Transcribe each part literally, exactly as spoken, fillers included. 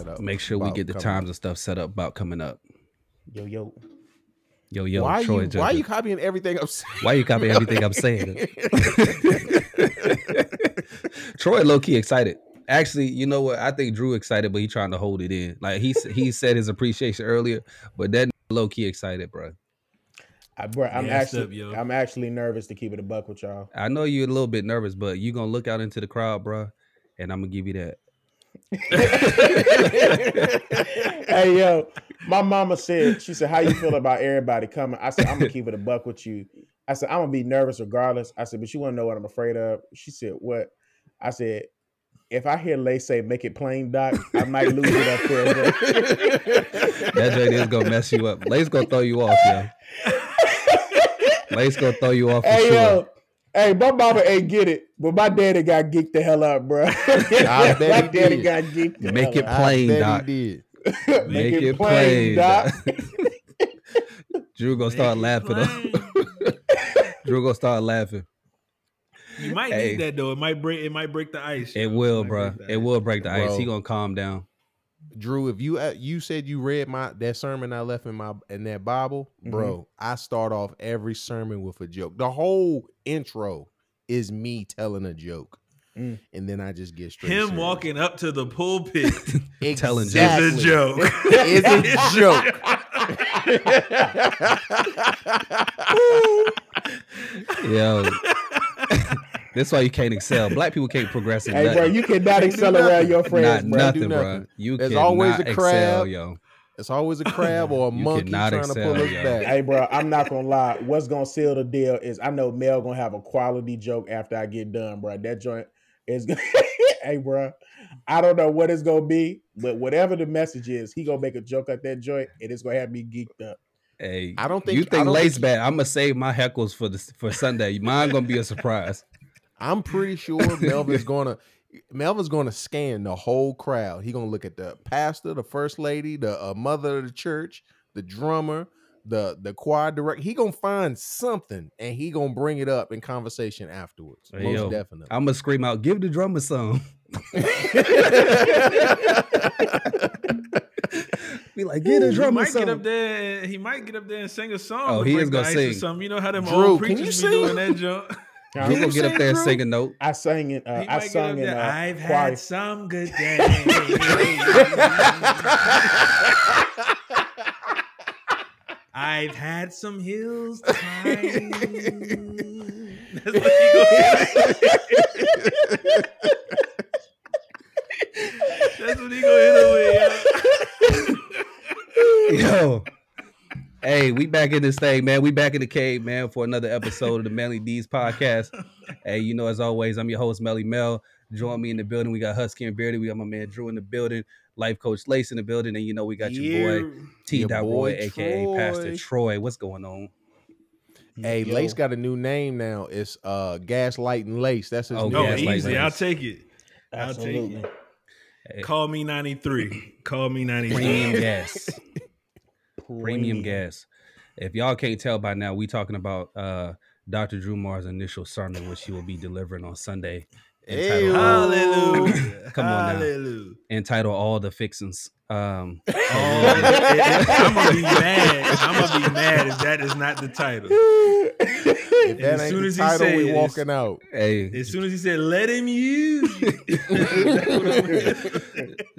set up. Make sure we get the times up. and stuff set up about coming up. Yo, yo. Yo, yo. Why, Troy you, why are you copying everything I'm saying? Why are you copying everything I'm saying? Troy low-key excited. Actually, you know what? I think Drew excited, but he trying to hold it in. Like he he said his appreciation earlier, but that low-key excited, bro. I, bro, I'm yeah, actually up, I'm actually nervous to keep it a buck with y'all. I know you're a little bit nervous, but you gonna look out into the crowd, bro, and I'm gonna give you that. Hey yo, my mama said, she said, how you feel about everybody coming? I said, I'm gonna keep it a buck with you. I said, I'm gonna be nervous regardless. I said, but you wanna know what I'm afraid of? She said, what? I said, if I hear Lay say make it plain, Doc, I might lose it up there. That joint is gonna mess you up. Lay's gonna throw you off, yo. Lay's gonna throw you off for hey, sure. Yo. Hey, my mama ain't get it, but my daddy got geeked the hell up, bro. I bet my daddy did. got geeked the Make hell it plain, I bet Doc. He did. Make, Make it, it plain, Doc. Doc. Drew gonna start Make laughing. Drew gonna start laughing. You might hey. need that though. It might break. It might break the ice. It know? will, it bro. It ice. will break the bro. ice. He gonna calm down. Drew, if you uh, you said you read my that sermon I left in my in that Bible, bro, mm-hmm. I start off every sermon with a joke. The whole intro is me telling a joke, mm. and then I just get straight. Him serious. walking up to the pulpit, telling exactly. is a joke. It's a joke. Yo. That's why you can't excel. Black people can't progress in hey, nothing. Bro, you cannot excel around your friends, Not bro. Nothing, do nothing, bro. You There's always a crab. Excel, yo. It's always a crab or a you monkey trying excel, to pull us yo. back. Hey, bro, I'm not going to lie. What's going to seal the deal is I know Mel going to have a quality joke after I get done, bro. That joint is going to... Hey, bro, I don't know what it's going to be, but whatever the message is, he going to make a joke at that joint, and it's going to have me geeked up. Hey, I don't think... You think Lace bad. I'm going to save my heckles for, the, for Sunday. Mine going to be a surprise. I'm pretty sure Melvin's gonna Melvin's gonna scan the whole crowd. He gonna look at the pastor, the first lady, the uh, mother of the church, the drummer, the the choir director. He gonna find something and he gonna bring it up in conversation afterwards. Hey, most yo, definitely, I'm gonna scream out, "Give the drummer some." Be like, get a drummer. He might song. get up there. And, he might get up there and sing a song. Oh, he is gonna sing something. You know how them Drew, old preachers be doing that jump. Now, you gonna get up there and sing a note. I sang it. Uh, I sang it. Uh, I've choir. had some good days. I've had some hills to climb. That's what he gonna hit away. Yo. Hey, we back in this thing, man. We back in the cave, man, for another episode of the Melly D's podcast. Hey, you know, as always, I'm your host, Melly Mel. Join me in the building. We got Husky and Beardy. We got my man Drew in the building. Life Coach Lace in the building. And you know, we got your yeah. boy, T. Your boy Roy, a k a. Pastor Troy. What's going on? Hey, Yo. Lace got a new name now. It's uh, Gaslighting Lace. That's his oh, name. Oh, easy. Lace. I'll take it. Absolutely. I'll take it. Hey. Call me ninety-three. Call me ninety-three. Premium gas. Premium gas. If y'all can't tell by now, we talking about uh, Doctor Drew Mars' initial sermon, which he will be delivering on Sunday. Entitled, Hallelujah! Come on Hallelujah. now. Entitled "All the Fixings." Um, oh, I'm gonna be mad. I'm gonna be mad if that is not the title. If that as soon ain't the as title, he said, we walking out. Hey, as soon as he said, "Let him use,"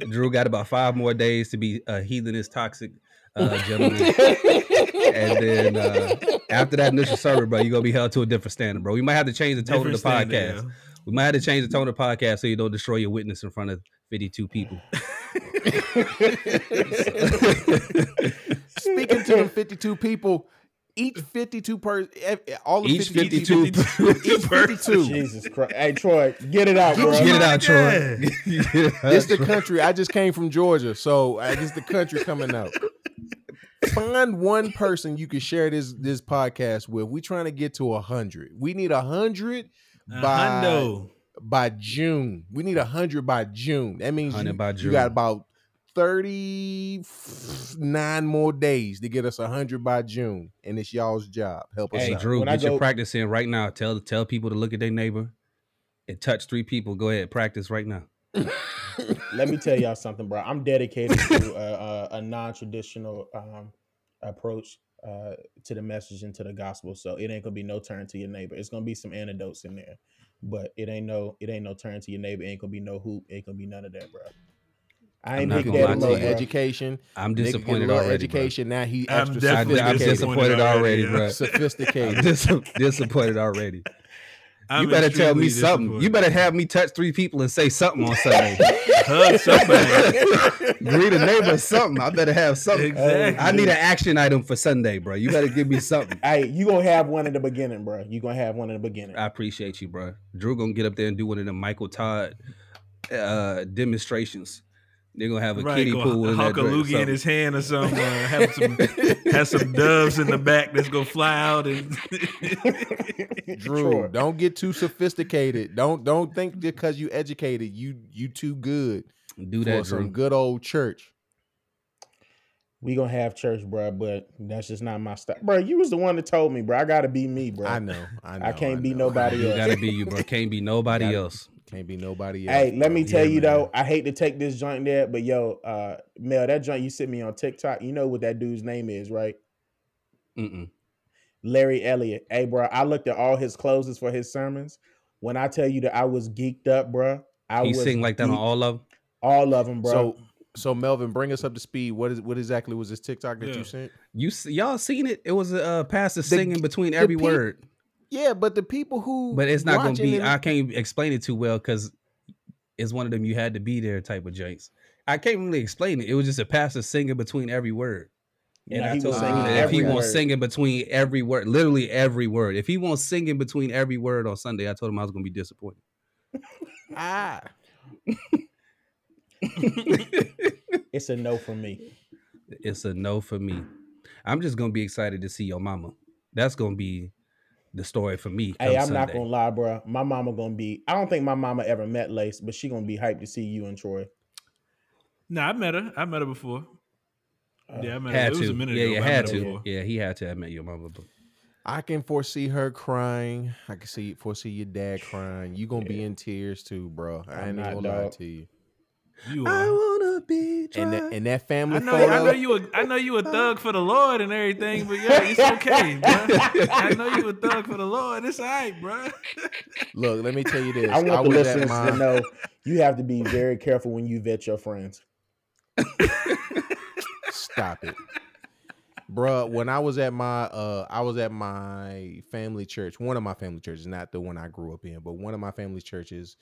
Drew got about five more days to be uh, healing his toxic. Uh, gentlemen. And then uh, after that initial sermon, bro, you're going to be held to a different standard, bro. We might have to change the tone different of the podcast. Standard, yeah. We might have to change the tone of the podcast so you don't destroy your witness in front of fifty-two people. Speaking to them fifty-two people, each fifty-two person, all the each fifty-two, fifty-two, each fifty-two. Jesus Christ! Hey Troy, get it out, bro. Get it out, Troy. This the country. I just came from Georgia, so uh, this is the country coming out. Find one person you can share this this podcast with. We're trying to get to a hundred. We need a hundred by hundo. by June. We need a hundred by June. That means you, by June. you got about thirty-nine more days to get us one hundred by June, and it's y'all's job. Help us hey, out. Hey, Drew, when get go, your practice in right now. Tell tell people to look at their neighbor and touch three people. Go ahead, practice right now. Let me tell y'all something, bro. I'm dedicated to a, a, a non-traditional um, approach uh, to the message and to the gospel. So it ain't gonna be no turn to your neighbor. It's gonna be some antidotes in there, but it ain't no it ain't no turn to your neighbor. It ain't gonna be no hoop. It ain't gonna be none of that, bro. I ain't big daddy no education. I'm disappointed already. Education bro. Now he I'm extra definitely I'm disappointed already, already bro. Sophisticated. I'm dis- disappointed already. I'm you better tell me something. You better have me touch three people and say something on Sunday. Hug somebody. Greet a neighbor something. I better have something. Exactly. I need an action item for Sunday, bro. You better give me something. Hey, you gonna have one in the beginning, bro. You gonna have one in the beginning. I appreciate you, bro. Drew gonna get up there and do one of them Michael Todd uh, demonstrations. They're gonna have a right, kiddie pool in that a loogie in his hand or something. Uh, have some have some doves in the back that's gonna fly out. And Drew, sure. Don't get too sophisticated. Don't don't think because you educated, you you too good. Do that for some Drew. Good old church. We gonna have church, bro, but that's just not my style, bro. You was the one that told me, bro. I gotta be me, bro. I know. I know. I can't I be nobody else. You gotta be you, bro. Can't be nobody gotta, else. Can't be nobody else. Hey, let me tell yeah, you man. Though, I hate to take this joint there, but yo, uh, Mel, that joint you sent me on TikTok, you know what that dude's name is, right? Mm-mm. Larry Elliott. Hey, bro, I looked at all his closes for his sermons. When I tell you that I was geeked up, bro, I he was sing like that on all of them? All of them, bro. So, so Melvin, bring us up to speed. What is what exactly was this TikTok that yeah. you sent? You y'all seen it? It was a uh, pastor singing the, between every pe- word. Yeah, but the people who but it's not gonna be. It, I can't explain it too well because it's one of them you had to be there type of jinx. I can't really explain it. It was just a pastor singing between every word, and no, I told him that if he won't sing in between every word, literally every word, if he won't sing in between every word on Sunday, I told him I was gonna be disappointed. ah, it's a no for me. It's a no for me. I'm just gonna be excited to see your mama. That's gonna be. The story for me. Hey, I'm Sunday. Not gonna lie, bro. My mama gonna be. I don't think my mama ever met Lace, but she gonna be hyped to see you and Troy. No, nah, I met her. I met her before. Uh, yeah, I met her. To. It was a minute yeah, ago. Yeah, had to. Before. Yeah, he had to have met your mama. Before. I can foresee her crying. I can see foresee your dad crying. You gonna yeah. be in tears too, bro. I I'm ain't not, gonna dog. Lie to you. You are. I wanna be dry. And, the, and that family I know, photo. I know you. A, I know you a thug for the Lord and everything, but yeah, it's okay, bro. I know you a thug for the Lord. It's all right, bro. Look, let me tell you this. I want I the listeners to know you have to be very careful when you vet your friends. Stop it, bro. When I was at my, uh, I was at my family church. One of my family churches, not the one I grew up in, but one of my family churches.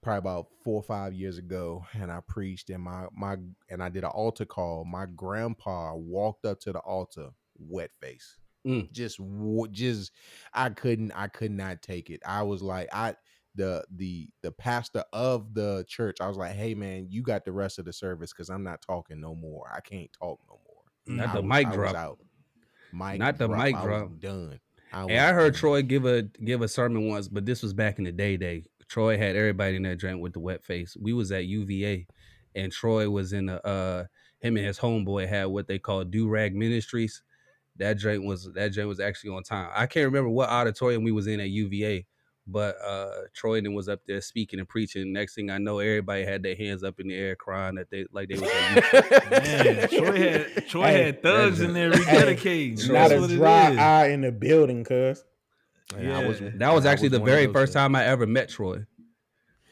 Probably about four or five years ago, and I preached, and my my and I did an altar call. My grandpa walked up to the altar, wet face, mm. just just I couldn't I could not take it. I was like, I the the the pastor of the church. I was like, hey man, you got the rest of the service because I'm not talking no more. I can't talk no more. Not I the was, mic I drop. Out. Mic not drop. The mic I drop. Was done. I was hey, I heard done. Troy give a give a sermon once, but this was back in the day day. Troy had everybody in that drink with the wet face. We was at U V A, and Troy was in the, uh, him and his homeboy had what they call do-rag ministries. That drink was that drink was actually on time. I can't remember what auditorium we was in at U V A, but uh, Troy then was up there speaking and preaching. Next thing I know, everybody had their hands up in the air crying that they like they was like, man, Troy had Troy hey, had thugs in there rededicating. Hey, not a dry eye in the building, cuz. Yeah. I was, that was actually was the very first guys. Time I ever met Troy,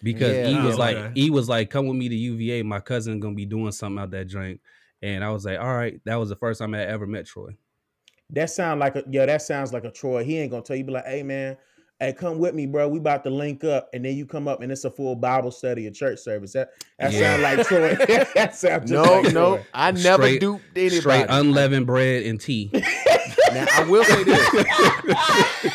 because yeah, he no, was like, okay. he was like, come with me to U V A. My cousin gonna be doing something out that drink, and I was like, all right. That was the first time I ever met Troy. That sound like a yo. That sounds like a Troy. He ain't gonna tell you, be like, hey man, hey come with me, bro. We about to link up, and then you come up, and it's a full Bible study, a church service. That that yeah. sound like Troy. that sound no, like no. Troy. I never straight, duped anybody. Straight unleavened bread and tea. Now I will say this.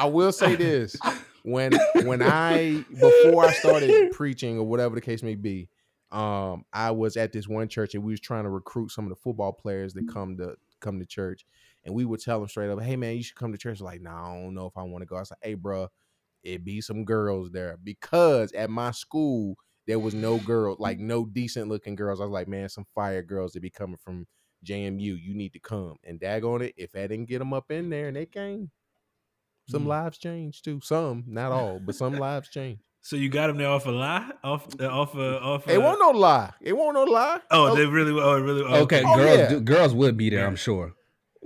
I will say this. When when I before I started preaching or whatever the case may be, um, I was at this one church and we was trying to recruit some of the football players that come to come to church, and we would tell them straight up, "Hey man, you should come to church." Like, no, nah, I don't know if I want to go. I was like, "Hey, bro, it be some girls there because at my school there was no girl, like no decent looking girls." I was like, "Man, some fire girls that be coming from." J M U, you need to come and daggone it. If I didn't get them up in there and they came, some mm. lives changed too. Some, not all, but some lives changed. So you got him there off a lie? Off uh, off a off a... It won't no lie. It won't no lie. Oh, they really oh it really oh, okay, oh, girls yeah. do, girls would be there, I'm sure.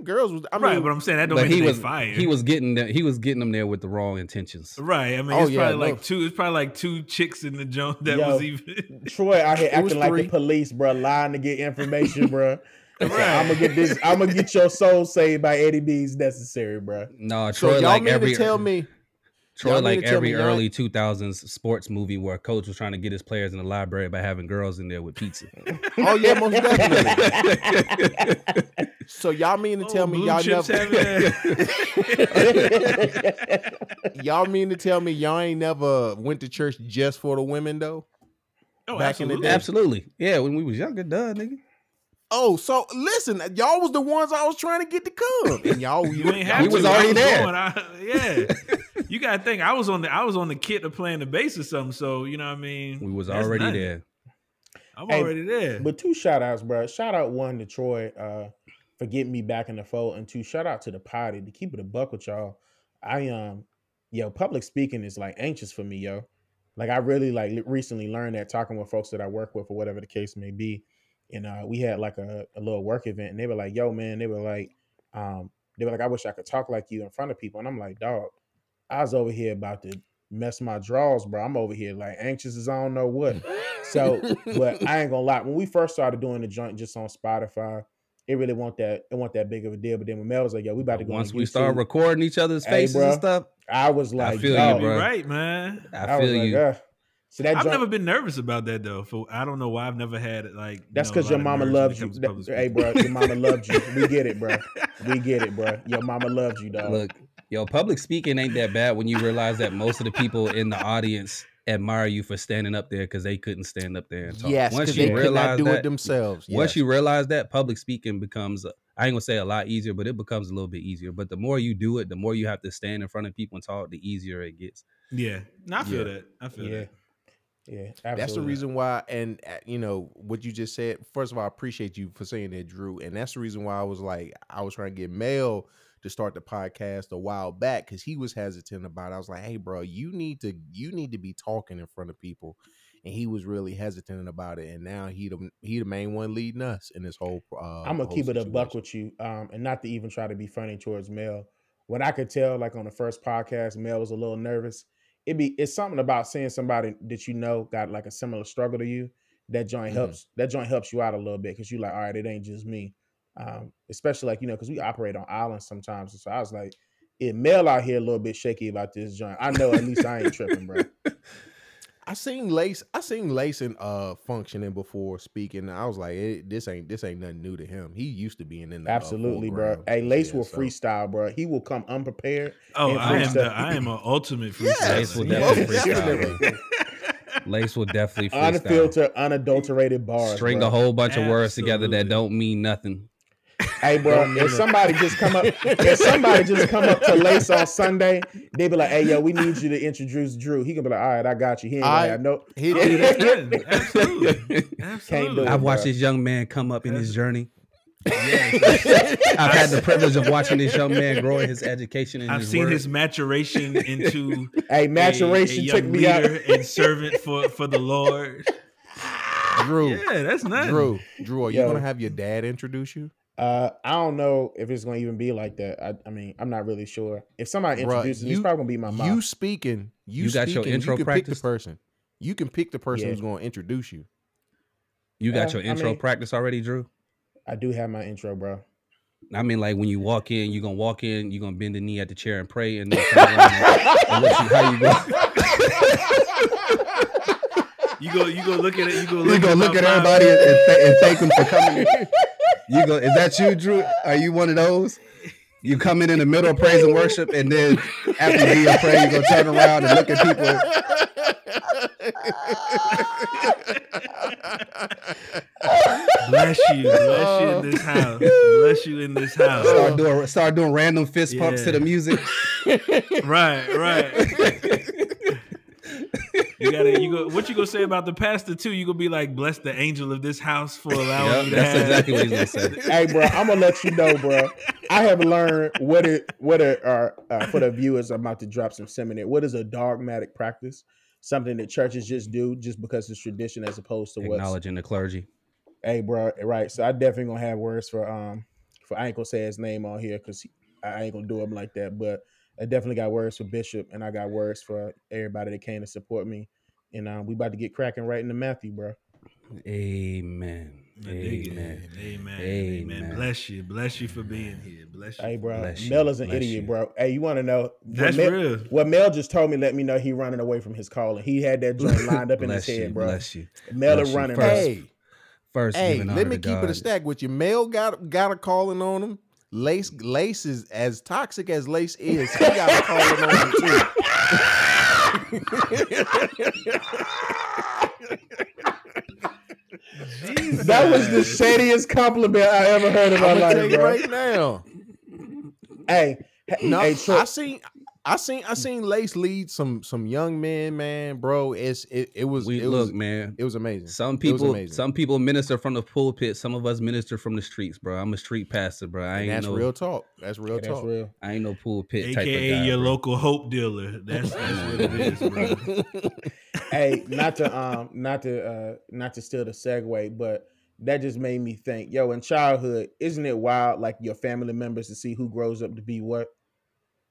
Girls was I mean, right, but I'm saying that don't make it fire. He was getting that he was getting them there with the wrong intentions. Right. I mean, it's oh, yeah, probably no. like two it's probably like two chicks in the joint that Yo, was even Troy out here acting like the police, bro, lying to get information, bro. Right. So I'm gonna get this I'm gonna get your soul saved by Eddie B's necessary, bro. No, Troy so y'all like mean every to tell me Troy, like every early two thousands sports movie where a coach was trying to get his players in the library by having girls in there with pizza. Oh yeah, most definitely. So y'all mean to tell oh, me y'all never? y'all mean to tell me y'all ain't never went to church just for the women though? Oh, back absolutely. in the day, absolutely. Yeah, when we was younger, duh, nigga. Oh, so listen, y'all was the ones I was trying to get to come, and y'all you ain't have we to. was already was there. Going, I, yeah. You got to think, I was on the I was on the kit of playing the bass or something, so you know what I mean? We was That's already nothing. there. I'm hey, already there. But two shout-outs, bro. Shout out one to Troy uh, for getting me back in the fold, and two, shout out to the potty to keep it a buck with y'all. I um, yo, public speaking is like anxious for me, yo. Like I really like recently learned that talking with folks that I work with or whatever the case may be, and uh, we had like a, a little work event, and they were like, yo, man, they were like, um, they were like, I wish I could talk like you in front of people, and I'm like, dog. I was over here about to mess my drawers, bro. I'm over here like anxious as I don't know what. So, but I ain't gonna lie. When we first started doing the joint just on Spotify, it really wasn't that it wasn't that big of a deal. But then when Mel was like, "Yo, we about to go," once we started recording each other's faces hey, bro, and stuff, I was like, I feel Yo. you, bro. right, man. I, I feel was like, you. Ugh. So that I've joint, never been nervous about that though. For I don't know why I've never had it like. That's because you know, your mama loves you. That, hey, bro, your mama loved you. We get it, bro. We get it, bro. Your mama loved you, dog. Look. Yo, public speaking ain't that bad when you realize that most of the people in the audience admire you for standing up there because they couldn't stand up there and talk. Yes, because they could not do that, it themselves. Yes. Once you realize that, public speaking becomes, I ain't going to say a lot easier, but it becomes a little bit easier. But the more you do it, the more you have to stand in front of people and talk, the easier it gets. Yeah, no, I feel yeah. that. I feel yeah. that. Yeah, absolutely. That's the reason why, and you know what you just said, first of all, I appreciate you for saying that, Drew. And that's the reason why I was like, I was trying to get mail to start the podcast a while back because he was hesitant about it. I was like, hey, bro, you need to you need to be talking in front of people. And he was really hesitant about it. And now he the, he the main one leading us in this whole uh, I'm going to keep situation. it a buck with you um, and not to even try to be funny towards Mel. When I could tell, like on the first podcast, Mel was a little nervous. It be It's something about seeing somebody that you know got like a similar struggle to you. That joint mm-hmm. helps. That joint helps you out a little bit because you're like, all right, it ain't just me. Um, especially like, you know, because we operate on islands sometimes. And so I was like, it Mel out here a little bit shaky about this joint. I know at least I ain't tripping, bro. I seen Lace, I seen Lacen uh functioning before speaking. I was like, it, this ain't this ain't nothing new to him. He used to being in the absolutely, uh, bro. Hey, Lace yeah, will so. freestyle, bro. He will come unprepared. Oh, I am the, I am an ultimate freestyler. Yeah, Lace will definitely freestyle. Lace will definitely freestyle. Unfiltered, unadulterated bars. String bro. a whole bunch absolutely. of words together that don't mean nothing. Hey, bro, if somebody just come up, if somebody just come up to Lace on Sunday, they be like, hey, yo, we need you to introduce Drew. He can be like, all right, I got you. He ain't I, have no. He didn't. Absolutely. Absolutely. I've watched this young man come up in his journey. Yes. I've had the privilege of watching this young man grow in his education. And I've his seen work. his maturation into hey, maturation a, a young took me leader out. and servant for, for the Lord. Drew. Yeah, that's nice. Drew, Drew, are you going to have your dad introduce you? Uh, I don't know if it's gonna even be like that. I, I mean, I'm not really sure. If somebody introduces, Bruh, you, it's probably gonna be my mom. You speaking, you, you got speaking, your intro you can practice. Pick the person. You can pick the person yeah. who's gonna introduce you. You got uh, your intro I mean, practice already, Drew? I do have my intro, bro. I mean, like when you walk in, you're gonna walk in, you're gonna bend the knee at the chair and pray, and then come and let you how you go. You go, you go look at it. You go look, you go look at everybody and, th- and thank them for coming. In. You go. Is that you, Drew? Are you one of those? You come in in the middle of praise and worship, and then after being praise, you go turn around and look at people. Bless you, bless you in this house. Bless you in this house. Start doing, start doing random fist pumps yeah. to the music. Right, right. You gotta, you go, what you gonna say about the pastor too? You gonna be like, bless the angel of this house for allowing yep, me to that's have. Exactly what he's gonna say. Hey, bro, I'm gonna let you know, bro. I have learned what it, what it are uh, for the viewers. I'm about to drop some seminary. What is a dogmatic practice? something that churches just do just because it's tradition, as opposed to what's acknowledging the clergy. Hey, bro, right. So I definitely gonna have words for um for I ain't gonna say his name on here because I ain't gonna do him like that, but I definitely got words for Bishop, and I got words for everybody that came to support me. And uh, we about to get cracking right into Matthew, bro. Amen. Amen. Amen. Amen. Bless you. Bless you for being here. Bless you. Hey, bro. Mel is an idiot, bro. Hey, you want to know? That's real. What Mel just told me, let me know he running away from his calling. He had that joint lined up in his head, bro. Bless you. Mel is running. Hey, first, hey, let me keep it a stack with you. Mel got got a calling on him. Lace, Lace is as toxic as Lace is. He got a calling on him too. Jesus. That was the shadiest compliment I ever heard in my life, bro. Right now, hey, no, hey, I seen, I seen, I seen Lace lead some some young men, man, bro. It's it, it was we it look, was, man, it was amazing. Some people, amazing. some people minister from the pulpit. Some of us minister from the streets, bro. I'm a street pastor, bro. I ain't that's no, real talk. That's real yeah, talk. That's real. I ain't no pulpit A K A type of guy, your bro. Local hope dealer. That's, that's what it is, bro. Hey, not to um, not to uh, not to steal the segue, but that just made me think. Yo, in childhood, isn't it wild, like your family members, to see who grows up to be what?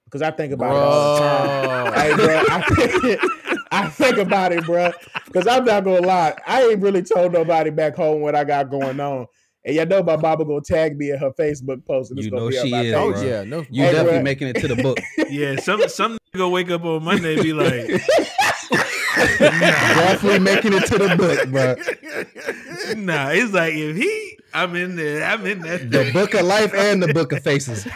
Because I think about bro. it all the time. Hey, bro, I think, I think about it, bro. Because I'm not gonna lie, I ain't really told nobody back home what I got going on. And y'all know my mama gonna tag me in her Facebook post. And it's you gonna know be she is. Oh yeah, no, you hey, definitely bro. making it to the book. Yeah, some some gonna wake up on Monday and be like. Definitely making it to the book, bro. Nah, it's like if he, I'm in there, I'm in that. The thing. Book of life and the book of faces.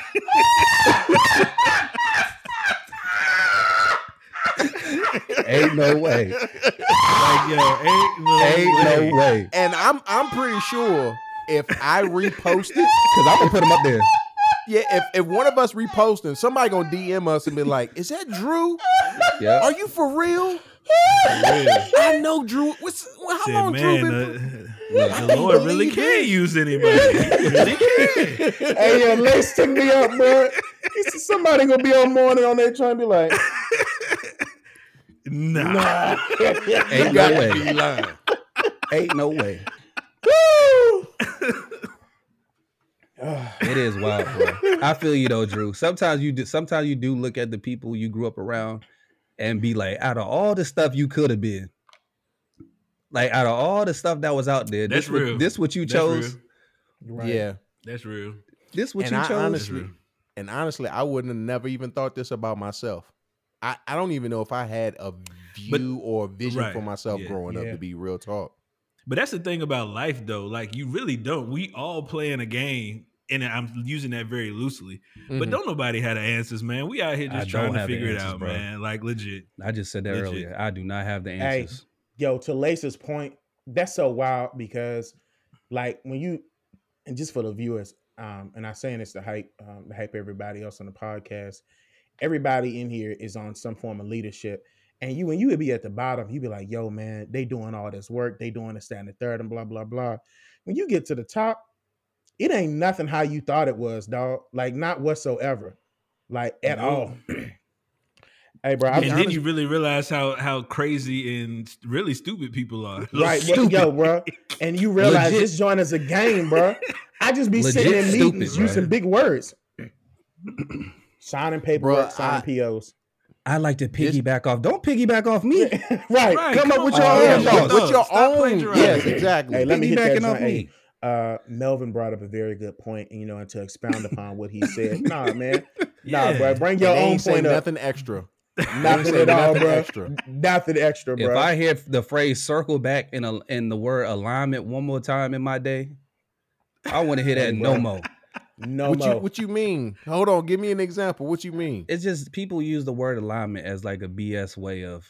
Ain't no way. Like yo, ain't no, ain't way. no way. And I'm, I'm pretty sure if I repost it, because I'm gonna put them up there. Yeah, if, if one of us reposting, somebody gonna D M us and be like, "Is that Drew? Yeah. Are you for real?" Yeah. I know Drew. What's, how Said, long man, Drew been? Uh, the Lord really can't it. use anybody. Really can. Hey, yo, Lace took me up, bro. Somebody gonna be on morning on that trying to be like, "Nah, nah. ain't no way, ain't no way." It is wild, bro. I feel you though, Drew. Sometimes you do. Sometimes you do look at the people you grew up around and be like, out of all the stuff you could have been, like out of all the stuff that was out there, that's this real. What, this what you chose. Right. Yeah, that's real. This what and you I chose. Honestly, and honestly, I wouldn't have never even thought this about myself. I, I don't even know if I had a view but, or a vision right. for myself yeah. growing yeah. up. To be real talk. But that's the thing about life, though. Like, you really don't. We all play in a game, and I'm using that very loosely. Mm-hmm. But don't nobody have the answers, man. We out here just I trying to figure answers, it out, bro. man. Like, legit. I just said that legit. earlier. I do not have the answers. Hey, yo, to Lace's point, that's so wild because, like, when you, and just for the viewers, um, and I'm saying this to hype, um, to hype everybody else on the podcast, everybody in here is on some form of leadership. And you, when you would be at the bottom, you'd be like, yo, man, they doing all this work. They doing this, that, and the third, and blah, blah, blah. When you get to the top, it ain't nothing how you thought it was, dog. Like, not whatsoever. Like, at no. all. Hey, bro. I'm and honest. Then you really realize how how crazy and really stupid people are. Right. Stupid. Yo, bro. And you realize Legit. this joint is a game, bro. I just be Legit sitting in stupid, meetings bro. using big words. Signing paperwork, signing P Os. I like to piggyback it's, off. Don't piggyback off me. right. right. Come, come up with your oh, own. Yeah, with, with your Stop own. Yes, exactly. Hey, let me hit that off me. Uh, Melvin brought up a very good point, and you know, and to expound upon what he said. Nah, man. Yeah. Nah, bro. Bring your own point up. Nothing extra. Nothing at all, nothing bro. Extra. Nothing extra, bro. If I hear the phrase "circle back" in a in the word alignment one more time in my day, I want to hear that no more. No, what you, what you mean? Hold on, give me an example. What you mean? It's just people use the word alignment as like a B S way of,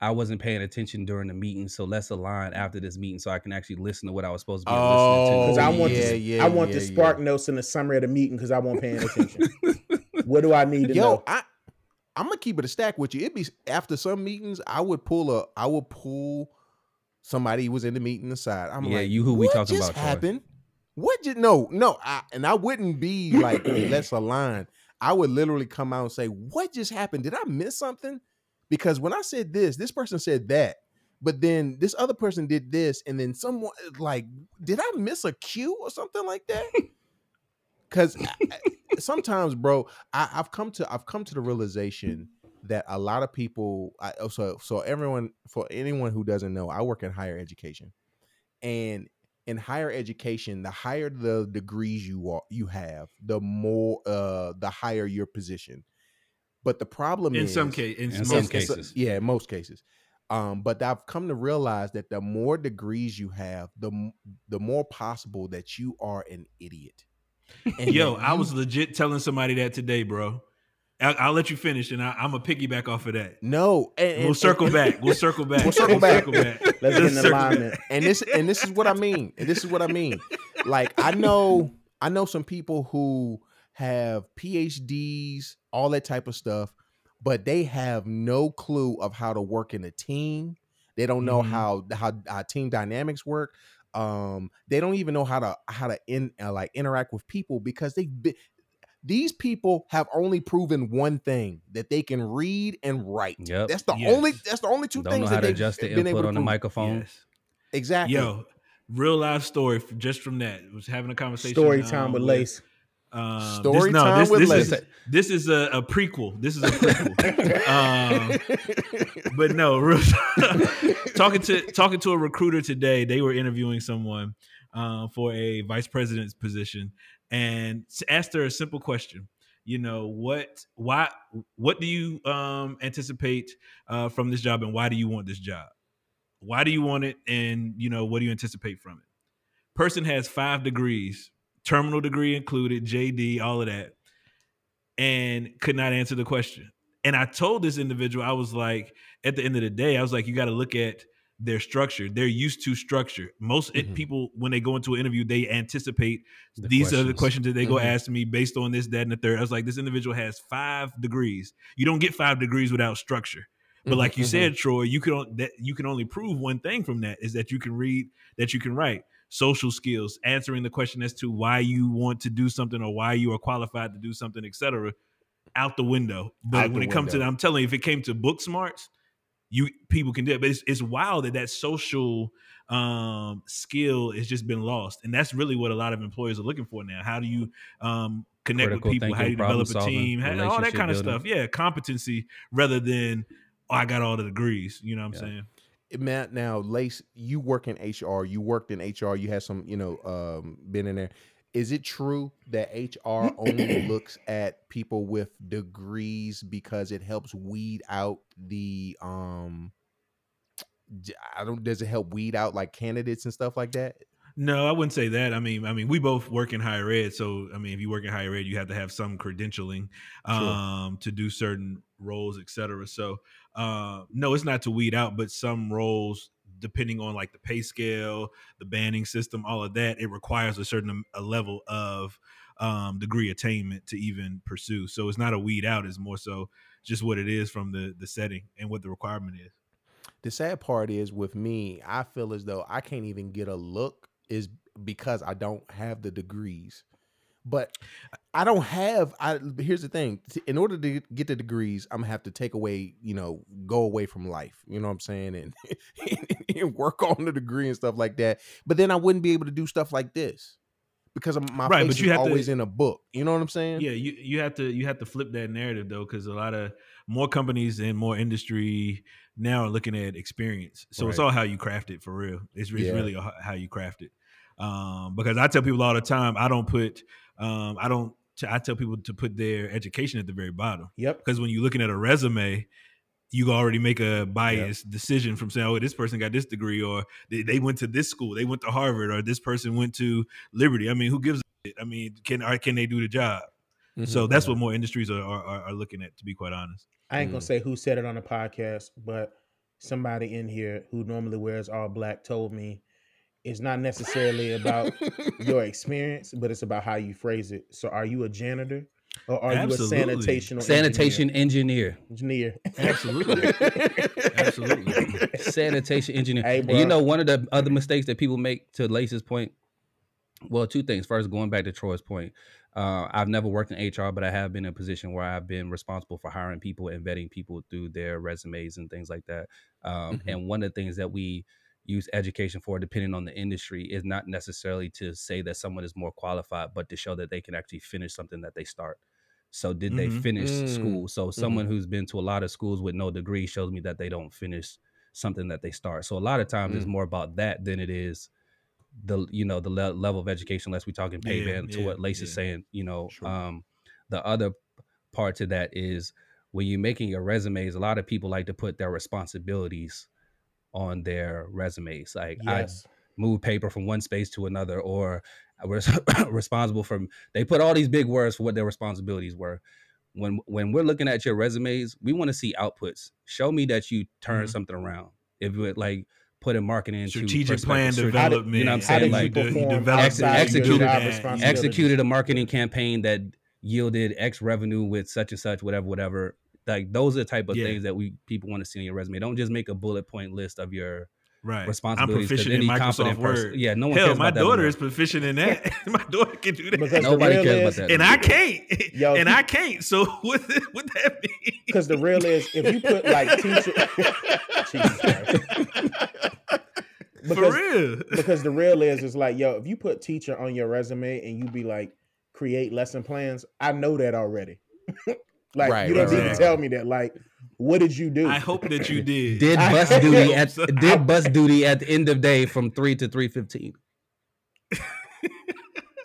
I wasn't paying attention during the meeting, so let's align after this meeting so I can actually listen to what I was supposed to be oh, listening to. Because I want, yeah, to, yeah, I want yeah, the spark yeah. notes in the summary of the meeting because I won't pay attention. What do I need to Yo, know? I, I'm gonna keep it a stack with you. It'd be after some meetings, I would pull a, I would pull somebody who was in the meeting aside. I'm yeah, like, you who we talking about? What just happened? Troy? What did no no I and I wouldn't be like, let's align. I would literally come out and say, what just happened? Did I miss something? Because when I said this, this person said that, but then this other person did this, and then someone, like, did I miss a cue or something like that? Because sometimes, bro, I, I've come to I've come to the realization that a lot of people. I, so so everyone, for anyone who doesn't know, I work in higher education, and in higher education, the higher the degrees you are, you have, the more uh, the higher your position. But the problem in is some case, in, in some cases, cases, yeah, in most cases. Um, but I've come to realize that the more degrees you have, the the more possible that you are an idiot. And yo, I was legit telling somebody that today, bro. I'll, I'll let you finish, and I, I'm gonna piggyback off of that. No, and, and, we'll circle and, back. We'll circle back. We'll circle back. We'll circle back. Let's get in alignment. And this and this is what I mean. And this is what I mean. Like I know, I know some people who have P H Ds, all that type of stuff, but they have no clue of how to work in a team. They don't know mm-hmm. how, how how team dynamics work. Um, they don't even know how to how to in, uh, like interact with people because they be, these people have only proven one thing, that they can read and write. Yep. That's the yes. only that's the only two don't things know how that to they've adjust the been input able to on prove. The microphone. Yes. Exactly. Yo, real life story just from that. I was having a conversation. Story time um, with Lace. Um, Story this, no, time this, with this is, this is a, a prequel. This is a prequel. um, but no, real, talking to talking to a recruiter today. They were interviewing someone uh, for a vice president's position, and asked her a simple question. You know what? Why? What do you um, anticipate uh, from this job, and why do you want this job? Why do you want it, and you know what do you anticipate from it? Person has five degrees. Terminal degree included, J D, all of that, and could not answer the question. And I told this individual, I was like, at the end of the day, I was like, you got to look at their structure. They're used to structure. Most mm-hmm. people, when they go into an interview, they anticipate the these questions. Are the questions that they mm-hmm. go ask me based on this, that, and the third. I was like, this individual has five degrees. You don't get five degrees without structure. But like you mm-hmm. said, Troy, you can, that, you can only prove one thing from that is that you can read, that you can write. Social skills, answering the question as to why you want to do something or why you are qualified to do something, et cetera, out the window. But out when it comes window. to, I'm telling you, if it came to book smarts, you people can do it. But it's, it's wild that that social um, skill has just been lost. And that's really what a lot of employers are looking for now. How do you um, connect Critical with people? Thinking, how do you develop a solving, team? How, all that kind of building. Stuff. Yeah, competency rather than, oh, I got all the degrees. You know what I'm yeah. saying? Matt, now Lace, you work in H R. You worked in H R. You had some, you know, um, been in there. Is it true that H R only looks at people with degrees because it helps weed out the? Um, I don't. Does it help weed out like candidates and stuff like that? No, I wouldn't say that. I mean, I mean, we both work in higher ed, so I mean, if you work in higher ed, you have to have some credentialing um, sure. to do certain roles, et cetera. So, uh, no, it's not to weed out, but some roles, depending on like the pay scale, the banding system, all of that, it requires a certain a level of um, degree attainment to even pursue. So, it's not a weed out; it's more so just what it is from the the setting and what the requirement is. The sad part is with me, I feel as though I can't even get a look. Is because I don't have the degrees, but I don't have, I, here's the thing. In order to get the degrees, I'm gonna have to take away, you know, go away from life, you know what I'm saying? And, and work on the degree and stuff like that. But then I wouldn't be able to do stuff like this because my right, face but you is always to, in a book. You know what I'm saying? Yeah. You, you have to, you have to flip that narrative though. Cause a lot of more companies and more industry now are looking at experience. So right. It's all how you craft it for real. It's, it's yeah. really how you craft it. Um, because I tell people all the time, I don't put, um, I don't, t- I tell people to put their education at the very bottom. Yep. Because when you're looking at a resume, you already make a biased yep. decision from saying, oh, this person got this degree or they, they went to this school, they went to Harvard, or this person went to Liberty. I mean, who gives a shit? I mean, can, or can they do the job? Mm-hmm. So that's what more industries are, are, are looking at, to be quite honest. I ain't gonna mm. say who said it on the podcast, but somebody in here who normally wears all black told me, it's not necessarily about your experience, but it's about how you phrase it. So are you a janitor or are Absolutely. you a sanitation sanitation engineer? Engineer. engineer. Absolutely. Absolutely. Sanitation engineer. Hey, and you know, one of the other mistakes that people make, to Lace's point, well, two things. First, going back to Troy's point, Uh, I've never worked in H R, but I have been in a position where I've been responsible for hiring people and vetting people through their resumes and things like that. Um, mm-hmm. And one of the things that we use education for, depending on the industry, is not necessarily to say that someone is more qualified, but to show that they can actually finish something that they start. So did mm-hmm. they finish mm-hmm. school? So someone mm-hmm. who's been to a lot of schools with no degree shows me that they don't finish something that they start. So a lot of times mm-hmm. it's more about that than it is the, you know, the le- level of education, unless we're talking pay band, yeah, to yeah, what Lace yeah. is saying, you know. Sure. Um, the other part to that is when you're making your resumes, a lot of people like to put their responsibilities on their resumes. Like yes. I move paper from one space to another, or I was responsible for, they put all these big words for what their responsibilities were. When when we're looking at your resumes, we want to see outputs. Show me that you turn mm-hmm. something around. If it like, put in marketing, strategic plan development, did, you know what I'm saying? Like you perform, ex- executed, executed a marketing campaign that yielded X revenue with such and such, whatever, whatever. Like those are the type of yeah. things that we people want to see in your resume. Don't just make a bullet point list of your right. responsibilities. I'm proficient in Microsoft Word. Person, yeah, no one Hell, cares about that. Hell, my daughter is proficient in that. My daughter can do that. Because nobody cares is, about that. And I can't. Yo, and I can't. So what what that mean? Because the real is, if you put like teacher. Jesus Christ. Because, for real. Because the real is, it's like, yo, if you put teacher on your resume and you be like, create lesson plans, I know that already. Like right, you don't right, need right, to tell right. me that. Like, what did you do? I hope that you did. Did bus duty at so. did bus duty at the end of day from three to three fifteen.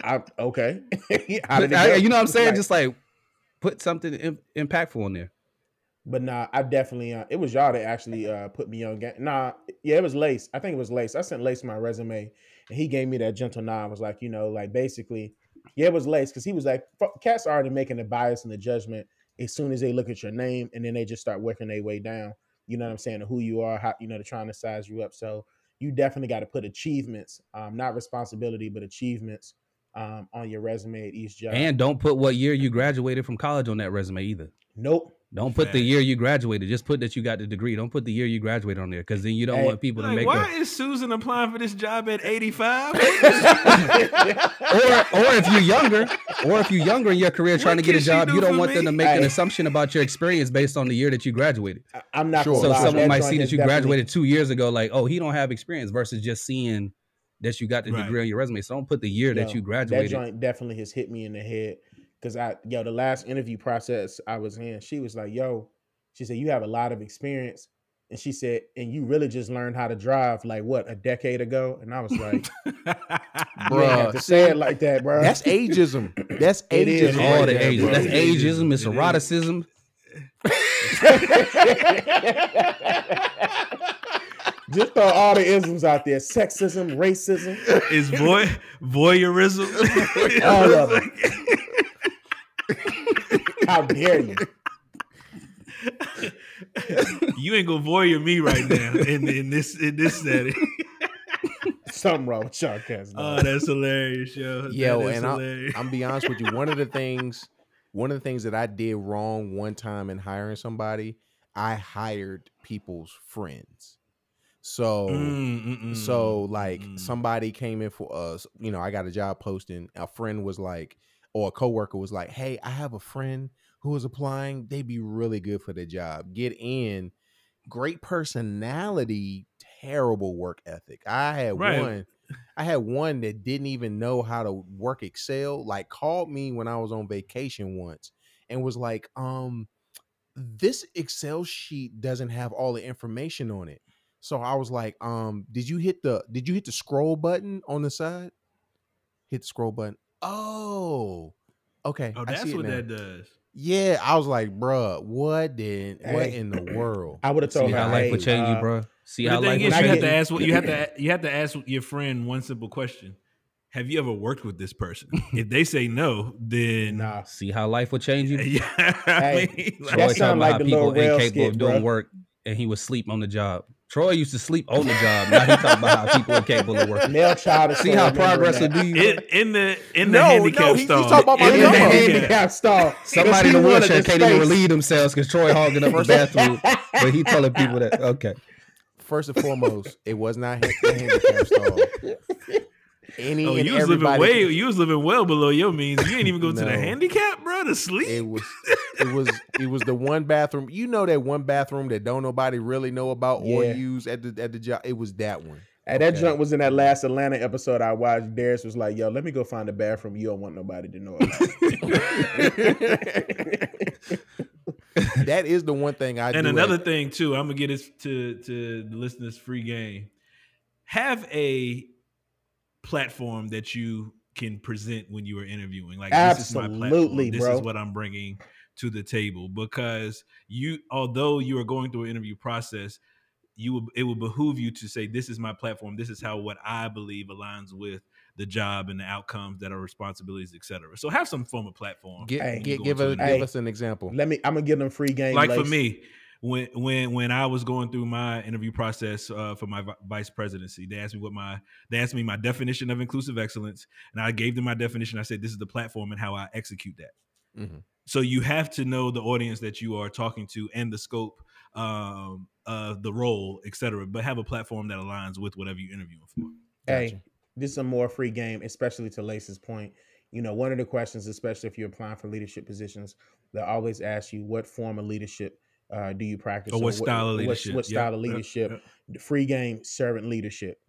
I okay. How did I, you know what I'm saying? Like, just like put something in, impactful in there. But nah, I definitely uh, it was y'all that actually uh, put me on game. Nah, yeah, it was Lace. I think it was Lace. I sent Lace my resume, and he gave me that gentle nod. I was like, you know, like basically, yeah, it was Lace because he was like, cats are already making the bias and the judgment as soon as they look at your name, and then they just start working their way down, you know what I'm saying, to who you are, how, you know, they're trying to size you up. So you definitely got to put achievements, um, not responsibility, but achievements um, on your resume at each job. And don't put what year you graduated from college on that resume either. Nope. Don't put Man. the year you graduated. Just put that you got the degree. Don't put the year you graduated on there, because then you don't hey, want people like, to make. Why a... is Susan applying for this job at eighty-five? Or, or if you're younger, or if you're younger in your career trying what to get a job, do you don't want me? them to make hey. an assumption about your experience based on the year that you graduated. I, I'm not sure. So lie. someone That's might see that you definitely... graduated two years ago, like, oh, he don't have experience, versus just seeing that you got the right. degree on your resume. So don't put the year Yo, that you graduated. That joint definitely has hit me in the head. Cause I, yo, the last interview process I was in, she was like, yo, she said, you have a lot of experience. And she said, and you really just learned how to drive like what, a decade ago? And I was like, bro, have to say it like that, bro. That's ageism. That's it ageism. Is all right the there, ageism. Bro. That's ageism. It's it eroticism. Just throw all the isms out there. Sexism, racism. Is voy- voyeurism. All of it. How dare you? You ain't gonna voyeur me right now in in this in this setting. Something wrong with y'all cats. Oh, that's hilarious, yo. Yo, that and hilarious. I, I'm be honest with you. One of the things, one of the things that I did wrong one time in hiring somebody, I hired people's friends. So, mm, so like mm. somebody came in for us. You know, I got a job posting. A friend was like. Or a coworker was like, hey, I have a friend who is applying. They'd be really good for the job. Get in. Great personality, terrible work ethic. I had right. one, I had one that didn't even know how to work Excel, like called me when I was on vacation once and was like, um, this Excel sheet doesn't have all the information on it. So I was like, um, did you hit the did you hit the scroll button on the side? Hit the scroll button. Oh, okay. Oh, that's what now. that does. Yeah, I was like, bruh, what did? Hey. What in the world? I would have told See her, how life hey, would change uh, you, bruh. See how life. You have to ask. You have to. You have to ask your friend one simple question: have you ever worked with this person? If they say no, then nah. See how life will change you. Yeah, I mean, like, Troy talking like about people incapable of doing work, and he would sleep on the job. Troy used to sleep on the job. Now he's talking about how people are capable of working. Male child is See how progress would be in, in the in the no, handicap no, he, stall. He's talking about my in the handicap stall. Somebody in the wheelchair can't space. even relieve themselves because Troy hogging up the bathroom. But he telling people that okay. First and foremost, it was not the handicap stall. any oh, and you was everybody. Living way, you was living well below your means. You didn't even go no. to the handicap, bro, to sleep. It was, it was, it was the one bathroom. You know that one bathroom that don't nobody really know about yeah. or use at the at the job. It was that one. And okay. that junk was in that last Atlanta episode I watched. Darius was like, yo, let me go find a bathroom you don't want nobody to know about. That is the one thing I and do. And another at- thing, too, I'm going to get this to, to the listeners free game. Have a platform that you can present when you are interviewing. Like, absolutely, this is my platform. This bro. is what I'm bringing to the table. Because you, although you are going through an interview process, you will, it will behoove you to say, this is my platform. This is how what I believe aligns with the job and the outcomes that are responsibilities, et cetera. So have some form of platform. Get, hey, get, give, a, give us an example. Let me, I'm gonna give them free game. Like lace. For me, when, when, when I was going through my interview process uh, for my v- vice presidency, they asked me what my, they asked me my definition of inclusive excellence. And I gave them my definition. I said, this is the platform and how I execute that. Mm-hmm. So you have to know the audience that you are talking to and the scope, um, Uh, the role, et cetera, but have a platform that aligns with whatever you're interviewing for. Gotcha. Hey, this is a more free game, especially to Lace's point. You know, one of the questions, especially if you're applying for leadership positions, they always ask you, what form of leadership uh, do you practice? Or what, or what style of leadership? What, what style yep. of leadership? Yep. Yep. Free game, servant leadership.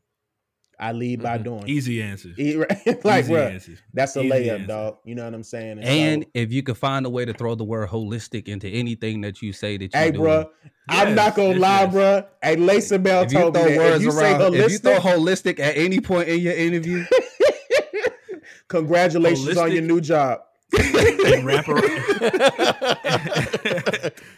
I lead by mm-hmm. doing. Easy answer. E- right? Like, Easy bro, answer. That's a Easy layup, answer. Dog. You know what I'm saying? And, and so, if you could find a way to throw the word holistic into anything that you say that you Hey, doing, bro, yes, I'm not going to lie, yes. bro. Hey, Lacey Bell if told me that. Words if you around, say holistic. If you throw holistic at any point in your interview. Congratulations holistic. on your new job. and, wrap around,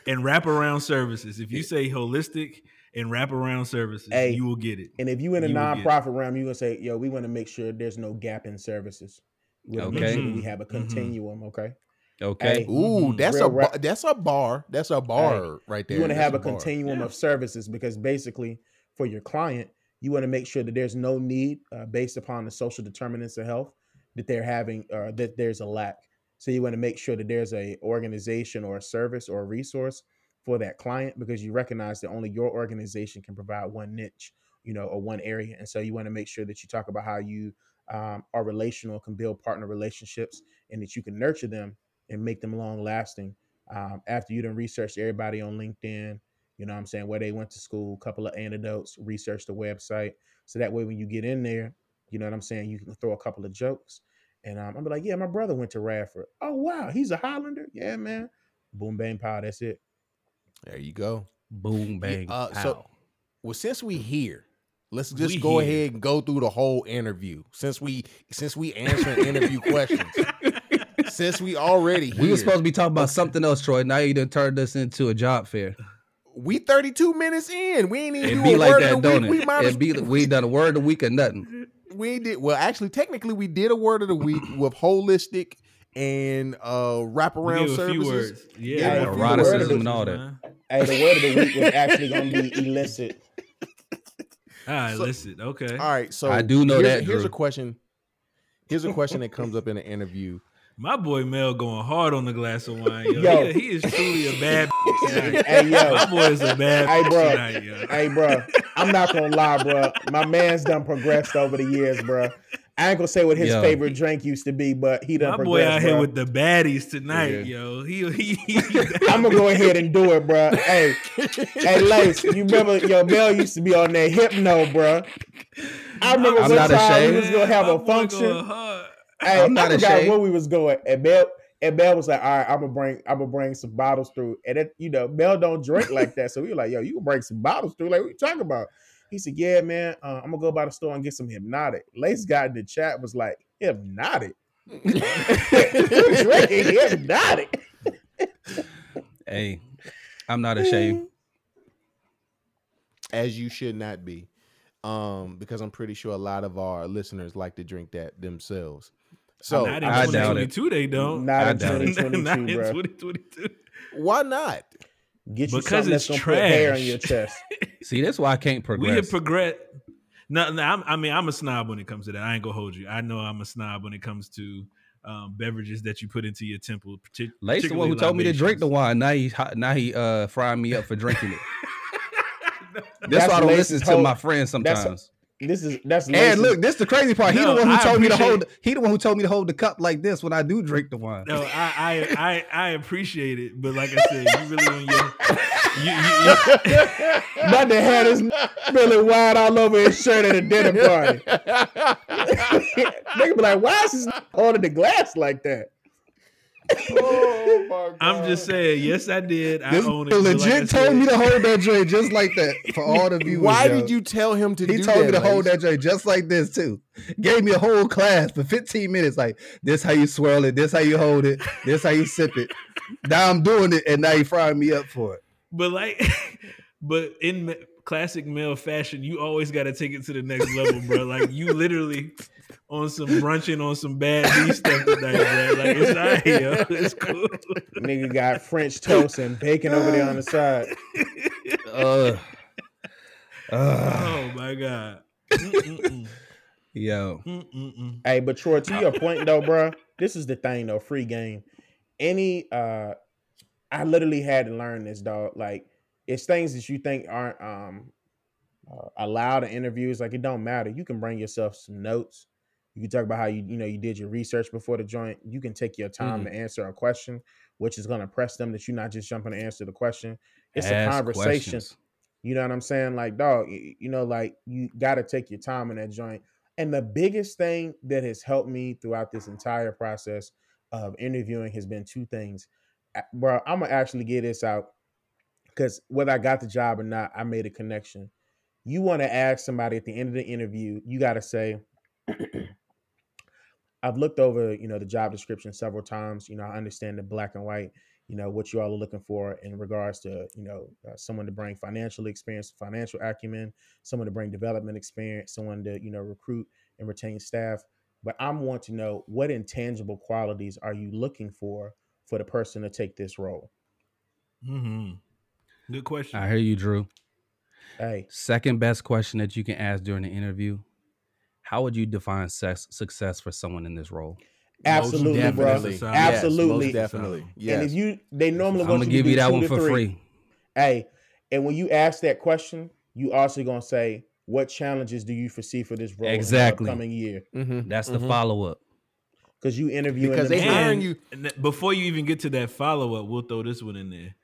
and wrap around services. If you say holistic and wraparound services, hey, you will get it. And if you in a you nonprofit realm, you're going to say, yo, we want to make sure there's no gap in services. We okay. make sure that we have a continuum, mm-hmm. okay? Okay. Hey, ooh, that's a, ra- that's a bar. That's a bar hey, right there. You want to have a, a continuum yeah. of services because basically for your client, you want to make sure that there's no need uh, based upon the social determinants of health that they're having, uh, that there's a lack. So you want to make sure that there's a organization or a service or a resource for that client, because you recognize that only your organization can provide one niche, you know, or one area. And so you want to make sure that you talk about how you um, are relational, can build partner relationships, and that you can nurture them and make them long lasting. Um, after you done researched everybody on LinkedIn, you know what I'm saying, where they went to school, a couple of anecdotes, research the website. So that way, when you get in there, you know what I'm saying, you can throw a couple of jokes. And um, I'm like, yeah, my brother went to Radford. Oh, wow. He's a Highlander. Yeah, man. Boom, bang, pow. That's it. There you go. Boom, bang, yeah, uh, pow. So, well, since we here, let's just we go here. ahead and go through the whole interview. Since we since we answering interview questions, since we already here. We were supposed to be talking about okay. something else, Troy. Now you done turned us into a job fair. We thirty-two minutes in. We ain't even do a like word that, of the week. It? We, might as- be, we done a word of the week or nothing. We did. Well, actually, technically, we did a word of the week with holistic and uh, wraparound services, yeah, yeah and eroticism and all that. Hey, the word of the week was actually going to be illicit. Ah, so, illicit. Okay. All right. So I do know here's, that. Here's Drew. a question. Here's a question that comes up in an interview. My boy Mel going hard on the glass of wine. Yo, yo. He, he is truly a bad. Hey yo, my boy is a bad. Hey bro, tonight, yo. hey bro. I'm not gonna lie, bro. My man's done progressed over the years, bro. I ain't gonna say what his yo. favorite drink used to be, but he done. My boy out bro. here with the baddies tonight, yeah. yo. He, he, he I'm gonna go ahead and do it, bro. Hey, hey, Lace, you remember your Mel used to be on that Hypno, bro. I remember I'm one time we was gonna have my a function. Hey, I'm not I forgot ashamed. where we was going, and Mel and Mel was like, "All right, I'm gonna bring, I'm gonna bring some bottles through." And then, you know, Mel don't drink like that, so we were like, "Yo, you can bring some bottles through?" Like, what you talking about? He said, "Yeah, man, uh, I'm gonna go by the store and get some Hypnotic." Lace got in the chat was like, "Hypnotic, drinking Hypnotic." Hey, I'm not ashamed, as you should not be, um, because I'm pretty sure a lot of our listeners like to drink that themselves. So not in twenty twenty-two they don't. Not in twenty twenty-two, not in twenty twenty-two. Why not? Get you because it's that's trash. Put hair on your chest. See, that's why I can't progress. We have progressed. No, no. I'm, I mean, I'm a snob when it comes to that. I ain't gonna hold you. I know I'm a snob when it comes to um, beverages that you put into your temple. Partic- Lace the one who libations. told me to drink the wine. Now he now he uh, frying me up for drinking it. That's, that's why I don't listen to my friends sometimes. This is that's lazy. And look, this is the crazy part. No, he the one who I told me to hold. He the one who told me to hold the cup like this when I do drink the wine. No, I I I, I appreciate it, but like I said, you really on your. You, you, you. My dad had his really wide all over his shirt at a dinner party. Nigga be like, why is this holding the glass like that? Oh my God. I'm just saying, yes, I did. I this own it. Legit like told me to hold that joint just like that for all the viewers. Why yo. did you tell him to he do that? He told me to like hold that joint just like this too. Gave me a whole class for fifteen minutes. Like, this how you swirl it, this how you hold it, this how you sip it. Now I'm doing it, and now you frying me up for it. But like, but in classic male fashion, you always got to take it to the next level, bro. Like, you literally on some brunching on some bad B stuff tonight, bro. Like, it's not here. It's cool. Nigga got French toast and bacon over there on the side. Uh, uh. Oh my God. Mm-mm-mm. Yo. Mm-mm-mm. Hey, but Troy, to your point though, bro, this is the thing though, free game. Any, uh, I literally had to learn this, dog. Like, it's things that you think aren't um, uh, allowed in interviews. Like, it don't matter. You can bring yourself some notes. You can talk about how you, you know, you did your research before the joint. You can take your time mm-hmm. to answer a question, which is going to press them that you're not just jumping to answer the question. It's Ask a conversation. Questions. You know what I'm saying? Like, dog, you know, like, you got to take your time in that joint. And the biggest thing that has helped me throughout this entire process of interviewing has been two things. Bro, I'm gonna actually get this out, because whether I got the job or not, I made a connection. You want to ask somebody at the end of the interview, you got to say, I've looked over, you know, the job description several times. You know, I understand the black and white, you know, what you all are looking for in regards to, you know, uh, someone to bring financial experience, financial acumen, someone to bring development experience, someone to, you know, recruit and retain staff. But I want to know, what intangible qualities are you looking for for the person to take this role? Mm-hmm. Good question. I hear you, Drew. Hey. Second best question that you can ask during the interview: how would you define sex, success for someone in this role? Absolutely, most definitely, bro. Absolutely, yes, most definitely. Yes. And if you, they normally want I'm gonna you give to you that one for three. free. Hey, and when you ask that question, you also gonna say, "What challenges do you foresee for this role exactly. in the upcoming year?" Mm-hmm. That's mm-hmm. the follow up. Because you interviewing because them. they hiring you. Before you even get to that follow-up, we'll throw this one in there.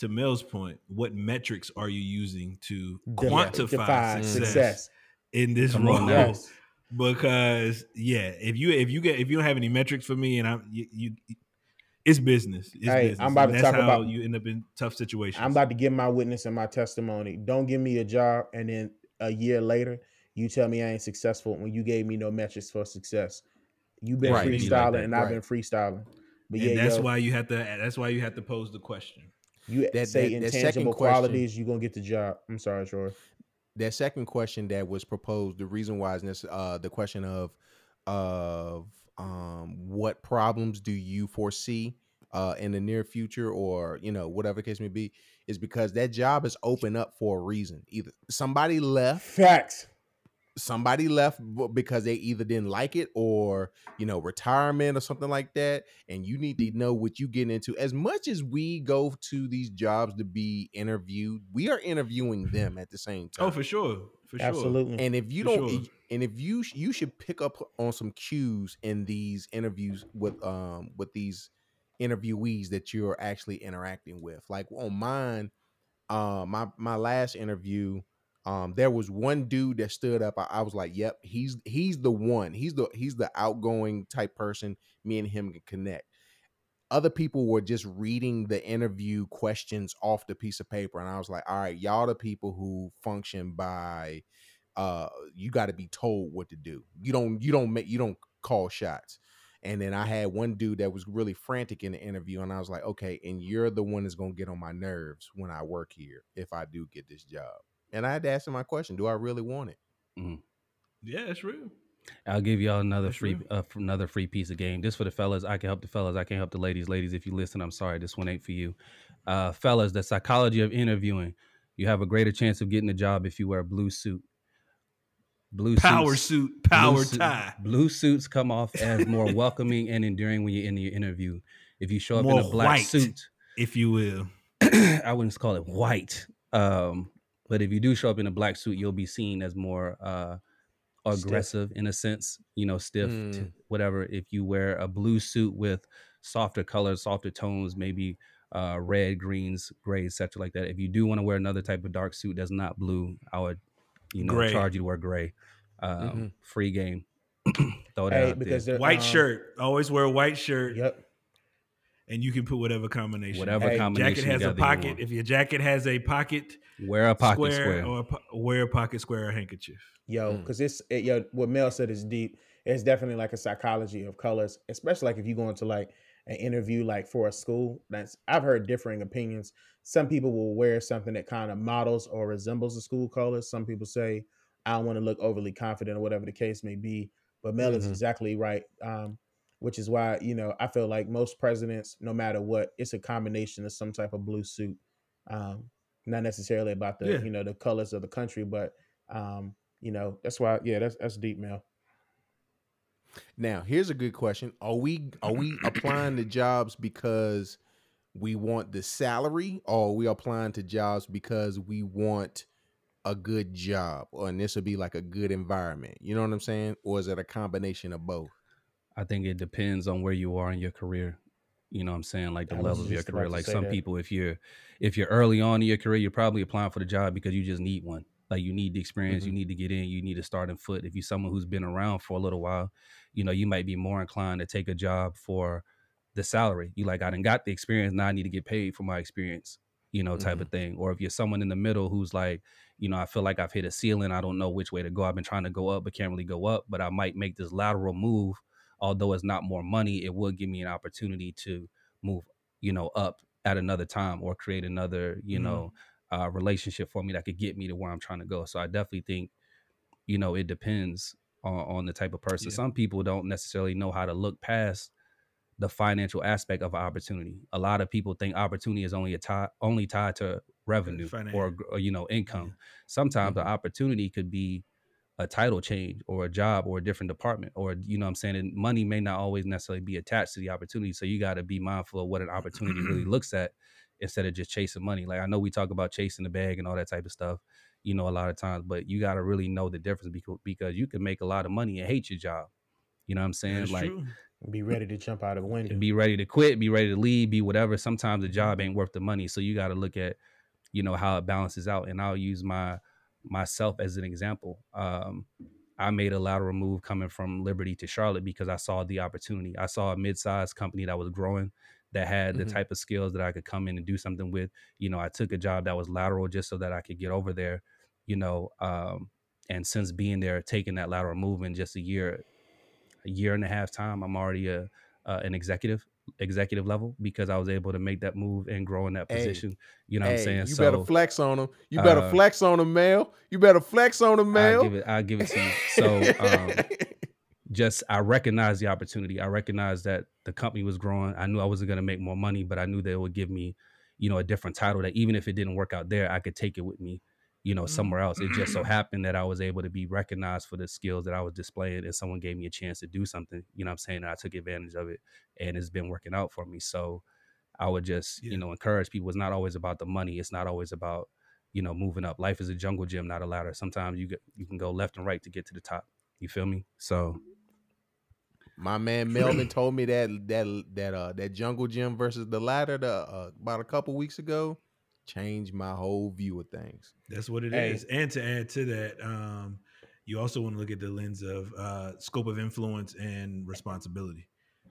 To Mel's point, what metrics are you using to De- quantify success, success in this Come role? On, yes. Because yeah, if you if you get if you don't have any metrics for me, and I'm you, you it's business. It's hey, business. I'm about and to that's talk how about you end up in tough situations. I'm about to give my witness and my testimony. Don't give me a job, and then a year later, you tell me I ain't successful when you gave me no metrics for success. You've been right, freestyling, like and I've right. been freestyling. But and yeah, that's yo, why you have to. That's why you have to pose the question. You that, say that, intangible that qualities, you're gonna get the job. I'm sorry, Troy. That second question that was proposed, the reason why is this, uh, the question of of um, what problems do you foresee uh, in the near future, or you know whatever case may be, is because that job is open up for a reason. Either somebody left. Facts. Somebody left because they either didn't like it or, you know, retirement or something like that. And you need to know what you get into. As much as we go to these jobs to be interviewed, we are interviewing them at the same time. Oh, for sure. For sure. Absolutely. And if you for don't, sure. and if you, you should pick up on some cues in these interviews with, um, with these interviewees that you're actually interacting with. Like on mine, uh, my, my last interview, Um, there was one dude that stood up. I, I was like, "Yep, he's he's the one. He's the he's the outgoing type person. Me and him can connect." Other people were just reading the interview questions off the piece of paper, and I was like, "All right, y'all the people who function by, uh, you got to be told what to do. You don't you don't make you don't call shots." And then I had one dude that was really frantic in the interview, and I was like, "Okay, and you're the one that's gonna get on my nerves when I work here if I do get this job." And I had to ask him my question: do I really want it? Mm. Yeah, it's real. I'll give y'all another that's free, uh, another free piece of game. This for the fellas. I can help the fellas. I can't help the ladies. Ladies, if you listen, I'm sorry. This one ain't for you. Uh, fellas, the psychology of interviewing. You have a greater chance of getting a job if you wear a blue suit. Blue power suits, suit, power blue tie. Suit, blue suits come off as more welcoming and enduring when you're in your interview. If you show up more in a black white, suit, if you will, I wouldn't call it white. Um, But if you do show up in a black suit, you'll be seen as more uh, aggressive stiff. in a sense, you know, stiff, mm. t- whatever. If you wear a blue suit with softer colors, softer tones, maybe uh, red, greens, grays, et cetera like that. If you do want to wear another type of dark suit that's not blue, I would, you know, gray. charge you to wear gray. Um, mm-hmm. Free game. Throw that hey, out because there. White um, shirt. Always wear a white shirt. Yep. And you can put whatever combination. Whatever hey, combination. Jacket has a pocket. You if your jacket has a pocket, wear a pocket square, square. or a po- wear a pocket square or handkerchief. Yo, because mm. it's it, yo. What Mel said is deep. It's definitely like a psychology of colors, especially like if you go into like an interview like for a school. That's I've heard differing opinions. Some people will wear something that kind of models or resembles the school colors. Some people say I don't want to look overly confident or whatever the case may be. But Mel mm-hmm. is exactly right. Um, Which is why, you know, I feel like most presidents, no matter what, it's a combination of some type of blue suit. Um, not necessarily about the, yeah. you know, the colors of the country, but, um, you know, that's why. Yeah, that's that's deep, Mel. Now, here's a good question. Are we are we applying to jobs because we want the salary, or are we applying to jobs because we want a good job, or and this would be like a good environment? You know what I'm saying? Or is it a combination of both? I think it depends on where you are in your career. You know what I'm saying? Like the level of your career. Like some that. people, if you're if you're early on in your career, you're probably applying for the job because you just need one. Like you need the experience, mm-hmm. you need to get in, you need to start in foot. If you're someone who's been around for a little while, you know, you might be more inclined to take a job for the salary. You like, I done got the experience, now I need to get paid for my experience, you know, type mm-hmm. of thing. Or if you're someone in the middle who's like, you know, I feel like I've hit a ceiling, I don't know which way to go. I've been trying to go up, but can't really go up, but I might make this lateral move. Although it's not more money, it would give me an opportunity to move, you know, up at another time or create another, you mm-hmm. know, uh, relationship for me that could get me to where I'm trying to go. So I definitely think, you know, it depends on, on the type of person. Yeah. Some people don't necessarily know how to look past the financial aspect of an opportunity. A lot of people think opportunity is only a tie, only tied to revenue or, or, you know, income. Yeah. Sometimes mm-hmm. the opportunity could be a title change or a job or a different department, or, you know what I'm saying? And money may not always necessarily be attached to the opportunity. So you got to be mindful of what an opportunity really looks at instead of just chasing money. Like I know we talk about chasing the bag and all that type of stuff, you know, a lot of times, but you got to really know the difference because, because you can make a lot of money and hate your job. You know what I'm saying? That's like, true. Be ready to jump out of a window, be ready to quit, be ready to leave, be whatever. Sometimes the job ain't worth the money. So you got to look at, you know, how it balances out. And I'll use my, myself as an example. um I made a lateral move coming from Liberty to Charlotte because I saw the opportunity. I saw a mid-sized company that was growing, that had mm-hmm. the type of skills that I could come in and do something with. You know, I took a job that was lateral just so that I could get over there, you know. Um and since being there, taking that lateral move in just a year a year and a half time, I'm already a uh, an executive executive level because I was able to make that move and grow in that position. Hey, you know hey, what I'm saying? You so, better flex on them. You better uh, flex on them, Mel. You better flex on them, Mel. I'll give it, I'll give it to you. So um, just, I recognized the opportunity. I recognized that the company was growing. I knew I wasn't going to make more money, but I knew that it would give me, you know, a different title that even if it didn't work out there, I could take it with me, you know, somewhere else. It just so happened that I was able to be recognized for the skills that I was displaying, and someone gave me a chance to do something, you know what I'm saying? And I took advantage of it, and it's been working out for me. So I would just, yeah. you know, encourage people. It's not always about the money. It's not always about, you know, moving up. Life is a jungle gym, not a ladder. Sometimes you get, you can go left and right to get to the top. You feel me? So my man Melvin told me that that that uh that jungle gym versus the ladder the, uh, about a couple weeks ago. Change my whole view of things. That's what it hey. is. And to add to that, um, you also want to look at the lens of uh, scope of influence and responsibility.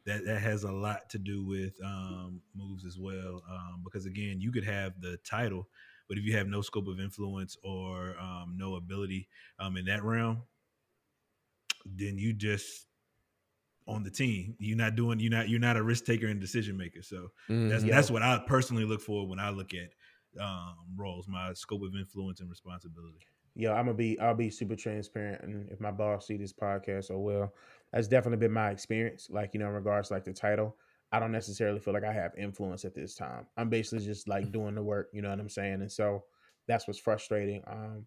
That that has a lot to do with um, moves as well. Um, because again, you could have the title, but if you have no scope of influence or um, no ability um, in that realm, then you just on the team. You're not doing. You're not. You're not a risk taker and decision maker. So mm, that's yeah. that's what I personally look for when I look at um roles, my scope of influence and responsibility. Yeah, I'm gonna be I'll be super transparent, and if my boss see this podcast, oh well, that's definitely been my experience. Like, you know, in regards to like the title, I don't necessarily feel like I have influence at this time. I'm basically just like doing the work, you know what I'm saying? And so that's what's frustrating. Um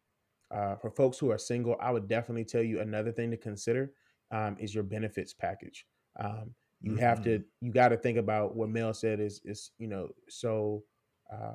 uh for folks who are single, I would definitely tell you another thing to consider um is your benefits package. Um you mm-hmm. have to you gotta think about what Mel said is is, you know, so um uh,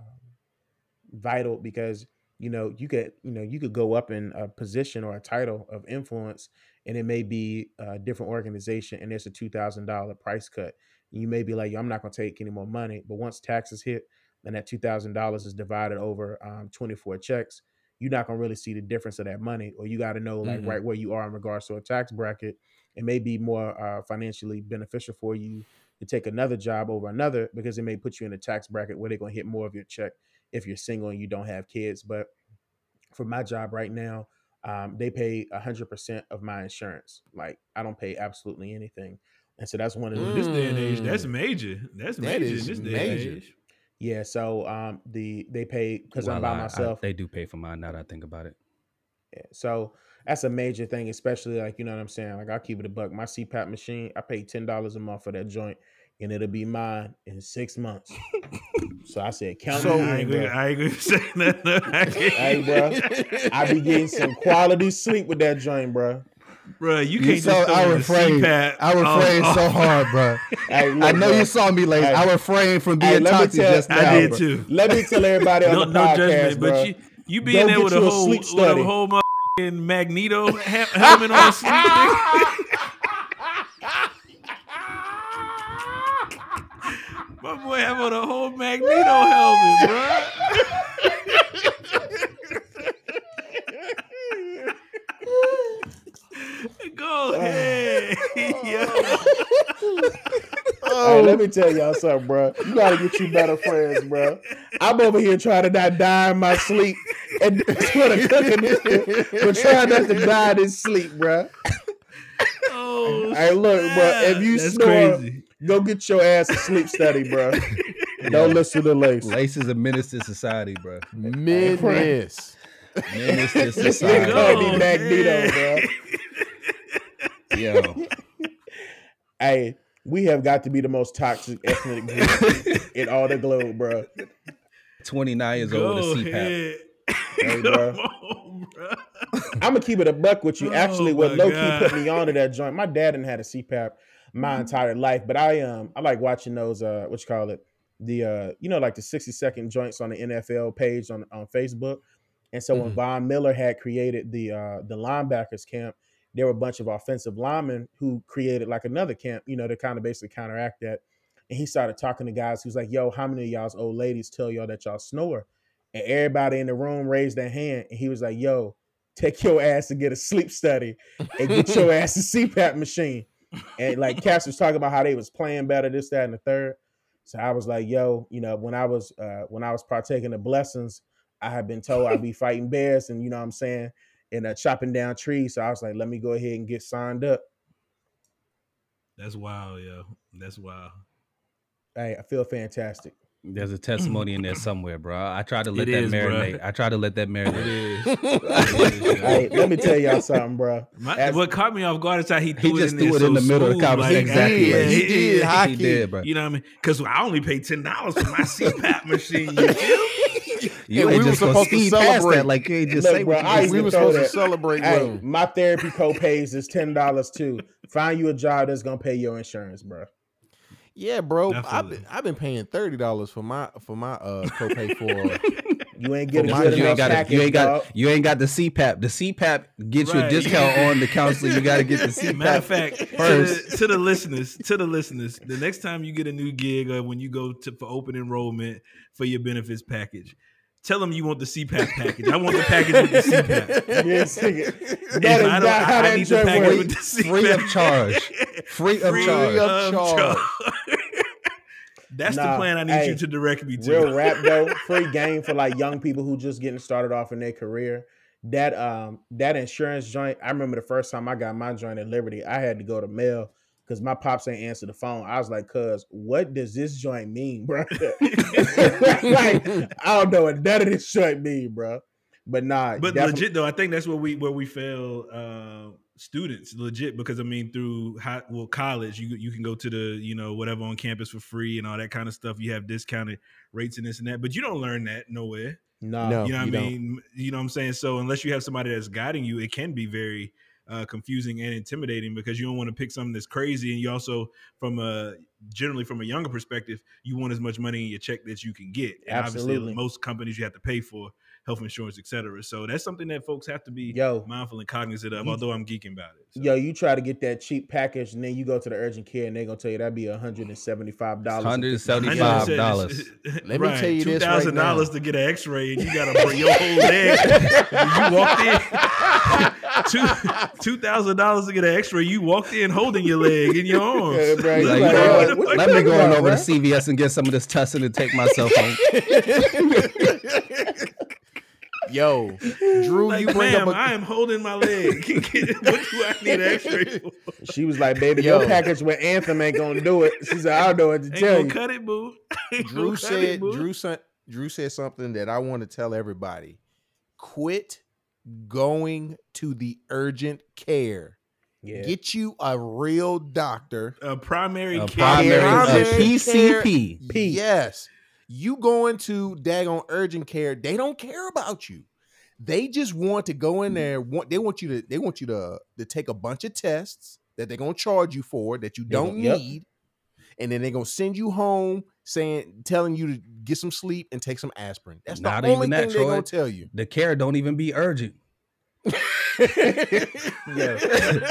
vital, because you know, you could, you know, you could go up in a position or a title of influence, and it may be a different organization, and there's a two thousand dollars price cut. You may be like, yo, I'm not going to take any more money. But once taxes hit and that two thousand dollars is divided over um, twenty-four checks, you're not going to really see the difference of that money, or you got to know like mm-hmm. right where you are in regards to a tax bracket. It may be more uh, financially beneficial for you to take another job over another, because it may put you in a tax bracket where they're going to hit more of your check if you're single and you don't have kids. But for my job right now, um, they pay one hundred percent of my insurance. Like, I don't pay absolutely anything. And so that's one of the mm. this day and age. That's major. That's that major. Is this day major. And age. Yeah. So um, the they pay because well, I'm by I, myself. I, they do pay for mine. Now that I think about it. Yeah. So that's a major thing, especially like, you know what I'm saying. Like, I keep it a buck. My C PAP machine, I pay ten dollars a month for that joint, and it'll be mine in six months. So I said, count so, me. I ain't gonna, I ain't gonna say that. No, I, ain't. Hey, bro, I be getting some quality sleep with that joint, bro. Bro, you can't you saw, just I refrained. I refrained oh, so oh. hard, bro. Hey, look, I know bro. You saw me late. Hey. I refrained from being hey, toxic tell, just now. I did bro. Too. Let me tell everybody no, on the no podcast, judgment, bro. But you, you being there with a, whole, with a whole motherfucking Magneto helmet on sleep. My boy have on a whole Magneto helmet, bro. Go ahead. Oh. Hey, let me tell y'all something, bro. You gotta get you better friends, bro. I'm over here trying to not die in my sleep, and we're trying not to die in sleep, bro. Oh, hey, look, bro. If you that's snore, crazy. Go get your ass a sleep study, bro. Don't listen to Lace. Lace is a menace to society, bro. Menace. Menace to society. Oh, Magneto, bro. Yo, hey, we have got to be the most toxic ethnic group in all the globe, bro. twenty-nine years go old to C PAP. Hey, bro. On, bro. I'm gonna keep it a buck with you. Oh, actually, what low key put me onto that joint. My dad didn't had a C PAP my mm-hmm. entire life, but I um I like watching those uh what you call it the uh you know like the sixty second joints on the N F L page on on Facebook. And so mm-hmm. when Von Miller had created the uh the linebackers camp, there were a bunch of offensive linemen who created like another camp, you know, to kind of basically counteract that. And he started talking to guys who's like, yo, how many of y'all's old ladies tell y'all that y'all snore? And everybody in the room raised their hand. And he was like, yo, take your ass and get a sleep study and get your ass a C PAP machine. And like Cass was talking about how they was playing better, this, that, and the third. So I was like, yo, you know, when I was uh, when I was partaking of blessings, I had been told I'd be fighting bears and, you know what I'm saying, and uh, chopping down trees. So I was like, let me go ahead and get signed up. That's wild, yo. That's wild. Hey, I feel fantastic. There's a testimony in there somewhere, bro. I tried to let it that is, marinate. Bro. I tried to let that marinate. It is. Hey, let me tell y'all something, bro. My, As, what caught me off guard is how he threw he just it in, threw it so in the smooth, middle of the conversation. Like, exactly. He, like, he, he did. Hockey. He did, bro. You know what I mean? Because I only paid ten dollars for my C PAP machine. You feel You we were supposed to celebrate. Like you just Look, say bro, I we were supposed that. To celebrate. Hey, my therapy co-pays is ten dollars too. Find you a job that's gonna pay your insurance, bro. Yeah, bro. I've been I've been paying thirty dollars for my for my uh copay for. You ain't getting good you ain't got package, a, you ain't got dog. You ain't got the C PAP. The C PAP gets right. you a discount on the counseling. You got to get the C PAP. Matter of fact, first. To, the, to the listeners, to the listeners, the next time you get a new gig or when you go to for open enrollment for your benefits package, tell them you want the C PAP package. I want the package with the C PAP. Yes, that is not I, how I that need the package works. With the C PAP. Free of charge. Free of Free charge. Of charge. That's nah, the plan I need hey, you to direct me to. Real rap though, free game for like young people who just getting started off in their career. That um that insurance joint, I remember the first time I got my joint at Liberty, I had to go to mail because my pops ain't answer the phone. I was like, cuz, what does this joint mean, bro? Like, I don't know what none of this joint mean, bro. But nah. But legit though, I think that's where we where we fail uh students legit, because I mean through high, well college you you can go to the you know whatever on campus for free and all that kind of stuff. You have discounted rates and this and that, but you don't learn that nowhere. No, no you know what you I mean. Don't. You know what I'm saying. So unless you have somebody that's guiding you, it can be very uh, confusing and intimidating because you don't want to pick something that's crazy, and you also from a generally from a younger perspective, you want as much money in your check that you can get. And absolutely, obviously, most companies you have to pay for. health insurance, et cetera. So that's something that folks have to be yo, mindful and cognizant of, you, although I'm geeking about it. So. Yo, you try to get that cheap package and then you go to the urgent care and they're going to tell you that'd be one hundred seventy-five dollars. one hundred seventy-five dollars. Let me right, tell you this right now. two thousand dollars to get an x-ray and you got to bring your whole leg. You walked in. Two thousand dollars to get an X-ray. You walked in holding your leg in your arms. Yeah, bro, like, like, bro, what, let me go on over bro? to C V S and get some of this tussin and take myself home. Yo, Drew, like, you bring up. A... I am holding my leg. What do I need an X-ray for? She was like, "Baby, Yo. your package with Anthem ain't gonna do it." She said, "I'll know what to ain't tell you." Cut it, boo. Drew said. It, boo. Drew said. Drew said something that I want to tell everybody. Quit going to the urgent care. Yeah. Get you a real doctor. A primary a care. Primary, primary a P C P. Care. Yes. You going to daggone urgent care, they don't care about you. They just want to go in there. Want, they want you to they want you to, to take a bunch of tests that they're gonna charge you for that you don't yep. need. And then they're gonna send you home saying, telling you to get some sleep and take some aspirin. That's not the only even thing that, they're gonna tell you. The care don't even be urgent. yeah.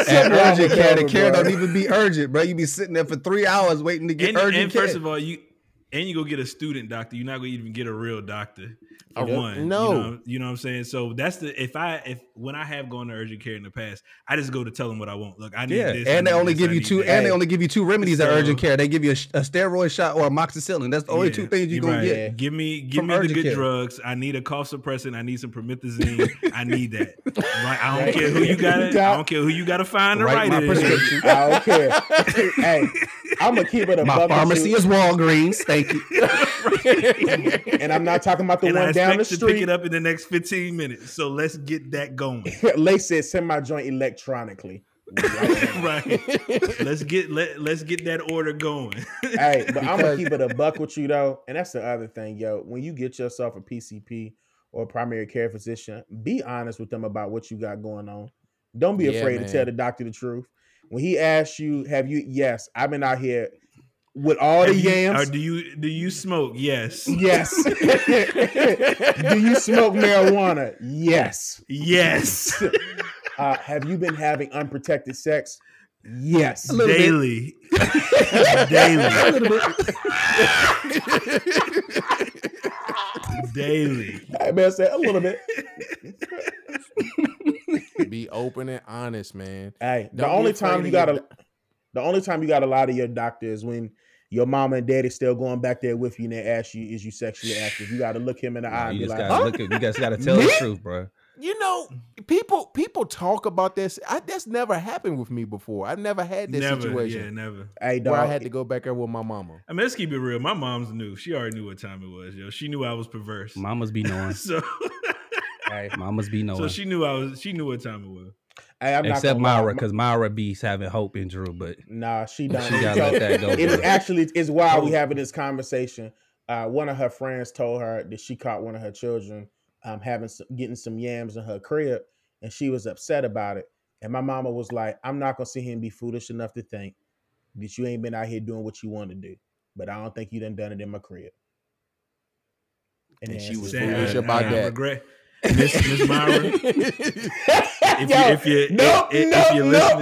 At urgent care, the care bro. don't even be urgent, bro. You be sitting there for three hours waiting to get and, urgent and care. First of all, you and you go get a student doctor. You're not gonna even get a real doctor. I one, no, you know, you know what I'm saying. So that's the if I if when I have gone to urgent care in the past, I just go to tell them what I want. Look, I need yeah. this, and I they need only this, give I you two, that. and they only give you two remedies so, at urgent care. They give you a, a steroid shot or amoxicillin. That's the only yeah, two things you're gonna right. get. Give me, give me the good care. drugs. I need a cough suppressant. I need some promethazine. I need that. Right? I don't right. care who you got. It. I don't care who you got to find to write it. I don't care. Hey, I'm gonna keep it a my pharmacy is Walgreens. Thank you. And I'm not talking about the and one. I Down the street. To pick it up in the next fifteen minutes. So let's get that going. Lay said, "Send my joint electronically." Right. right. Let's get let let's get that order going. Hey, but because... I'm gonna keep it a buck with you though, and that's the other thing, yo. When you get yourself a P C P or a primary care physician, be honest with them about what you got going on. Don't be yeah, afraid man. to tell the doctor the truth. When he asks you, "Have you?" Yes, I've been out here. With all the yams. Or do you do you smoke? Yes. Yes. Do you smoke marijuana? Yes. Yes. Uh, have you been having unprotected sex? Yes. Daily. Daily. A little bit. Daily. I better say a little bit. Be open and honest, man. Hey, the only time you gotta The only time you got to lie to your doctor is when your mama and daddy still going back there with you and they ask you, is you sexually active? You got to look him in the yeah, eye and be like, gotta huh? look at, you guys got to tell the truth, bro. You know, people people talk about this. I, that's never happened with me before. I never had this never, situation. Yeah, never. Hey, dog, where I had to go back there with my mama. I mean, let's keep it real. My mom's knew. She already knew what time it was, yo. She knew I was perverse. Mamas be knowing. So, hey, mamas be knowing. So she knew I was. She knew what time it was. Hey, I'm Except not Myra, because Myra B's having hope in Drew, but nah, she don't. She gotta let that go. It is actually it's why we having this conversation. Uh, one of her friends told her that she caught one of her children um, having some, getting some yams in her crib, and she was upset about it. And my mama was like, "I'm not gonna sit here and be foolish enough to think that you ain't been out here doing what you want to do, but I don't think you done done it in my crib." And, and then she was foolish about that. I regret. Miss Miss Myra, if you no no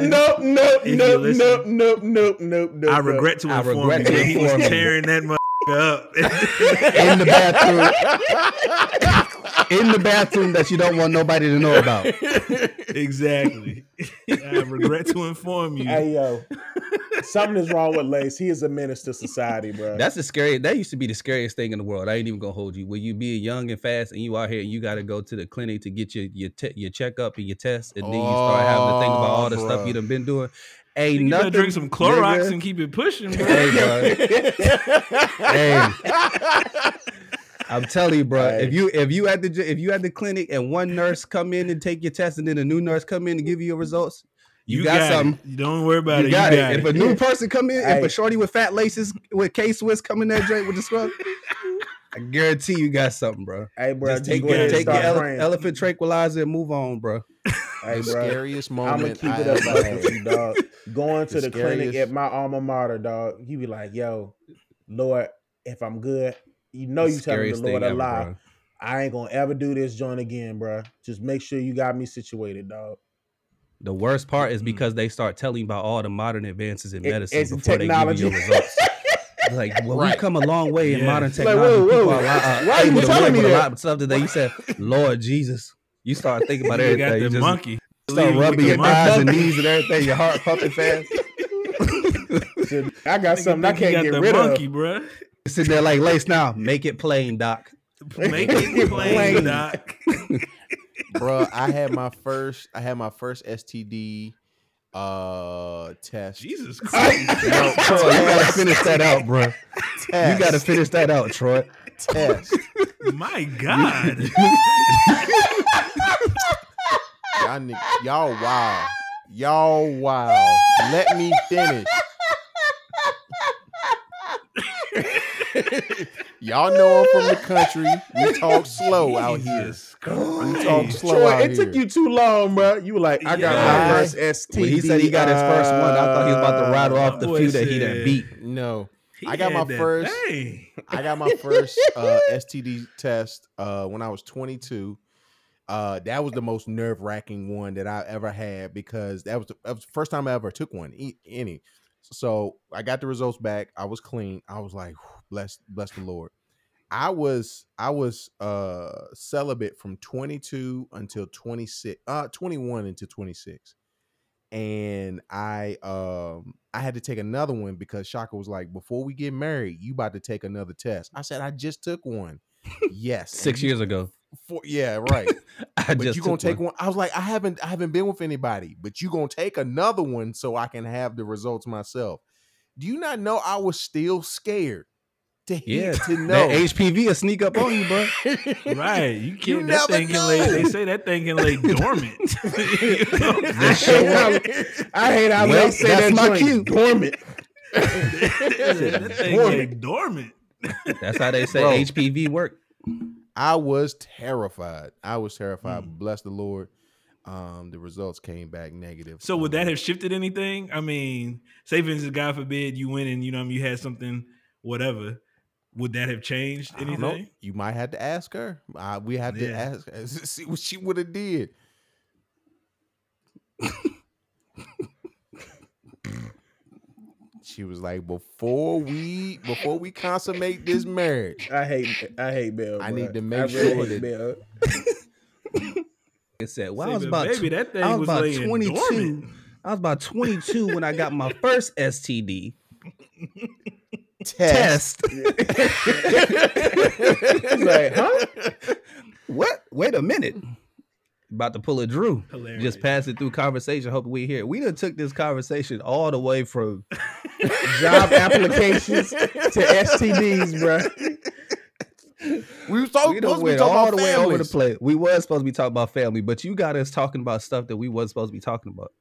no no no no no no no no, I regret to inform you that he was tearing that motherfucker up in the bathroom, in the bathroom that you don't want nobody to know about. Exactly, I regret to inform you. Hey yo, something is wrong with Lace. He is a menace to society, bro. That's the scary. That used to be the scariest thing in the world. I ain't even gonna hold you. When you be young and fast, and you out here, and you got to go to the clinic to get your your te- your checkup and your test, and then you start having to think about all the bro. stuff you done been doing. Ain't you nothing. Drink some Clorox nigga. and keep it pushing, bro. Hey, bro. Hey. I'm telling you, bro. Right. If you if you at the if you at the clinic and one nurse come in and take your test, and then a new nurse come in and give you your results. You, you got, got something. It. Don't worry about you it. Got you got it. it. If a new person come in, hey. if a shorty with fat laces with K Swiss come in that joint with the scrub, I guarantee you got something, bro. Hey, bro, just take, your, take your ele- elephant tranquilizer and move on, bro. Hey, the bro, scariest moment. I'm gonna keep I it up with you, dog. Going the to the scariest. clinic at my alma mater, dog. You be like, yo, Lord, if I'm good, you know, the you tell me the Lord a lie. I ain't gonna ever do this joint again, bro. Just make sure you got me situated, dog. The worst part is because they start telling you about all the modern advances in medicine it, before technology. They give you your results. Like, well, right. We've come a long way in yeah. modern technology. Like, whoa, whoa, whoa. People are, uh, why are you telling me that? A lot of stuff that you said, Lord Jesus, you start thinking about everything. You got the you just monkey. Start rubbing your eyes and knees and everything. Your heart pumping fast. I got something I can't get rid monkey, of. Bro. Sitting there like Lace now. Make it plain, Doc. Make it plain, Doc. Bro, I had my first. I had my first S T D uh, test. Jesus Christ! No, Troy, you gotta finish that out, bro. Test. You gotta finish that out, Troy. Test. My God. y'all, y'all wild. Y'all wild. Let me finish. Y'all know I'm from the country. We talk slow out here. We talk slow Troy, out it here. It took you too long, bro. You were like, I got yeah. my first S T D. When he said he got his first one, I thought he was about to rattle off the few that he done beat. No, he I got my first. Thing. I got my first uh, S T D test uh, when I was twenty-two. Uh, that was the most nerve-wracking one that I ever had because that was the, that was the first time I ever took one. Any. So I got the results back. I was clean. I was like, bless, bless the Lord. I was, I was uh, celibate from twenty-two until twenty-six, uh, twenty-one until twenty-six, and I, um, I had to take another one because Shaka was like, before we get married, you about to take another test. I said, I just took one. Yes, six years ago. Four, yeah, right. I but just you gonna take one. one. I was like, I haven't, I haven't been with anybody, but you gonna take another one so I can have the results myself. Do you not know I was still scared? To yeah, to know that H P V will sneak up on you, bro. Right, you can't. You that thing can lay, they say that thing can lay dormant. You know? I, hate how, I hate how well, they say that's that my cue. Dormant. That thing dormant. dormant. That's how they say bro, H P V work. I was terrified. I was terrified. Mm. Bless the Lord. Um, the results came back negative. So would that have shifted anything? I mean, say for instance, God forbid, you went and you know you had something, whatever. Would that have changed anything? You might have to ask her. Uh, we have yeah. to ask her. See what she would have did. She was like, before we before we consummate this marriage. I hate I hate Bell. I bro. need to make I sure really that. It said, "Well, See, I was about baby, that thing I was, was about twenty-two. Dormant. I was about twenty-two when I got my first S T D test." test. Like, huh? What? Wait a minute. About to pull a Drew. Hilarious. Just pass it through conversation. Hope we hear. We done took this conversation all the way from job applications to S T Ds, bro. We were so we supposed to be talking all about the families. Way over the place. We was supposed to be talking about family, but you got us talking about stuff that we wasn't supposed to be talking about.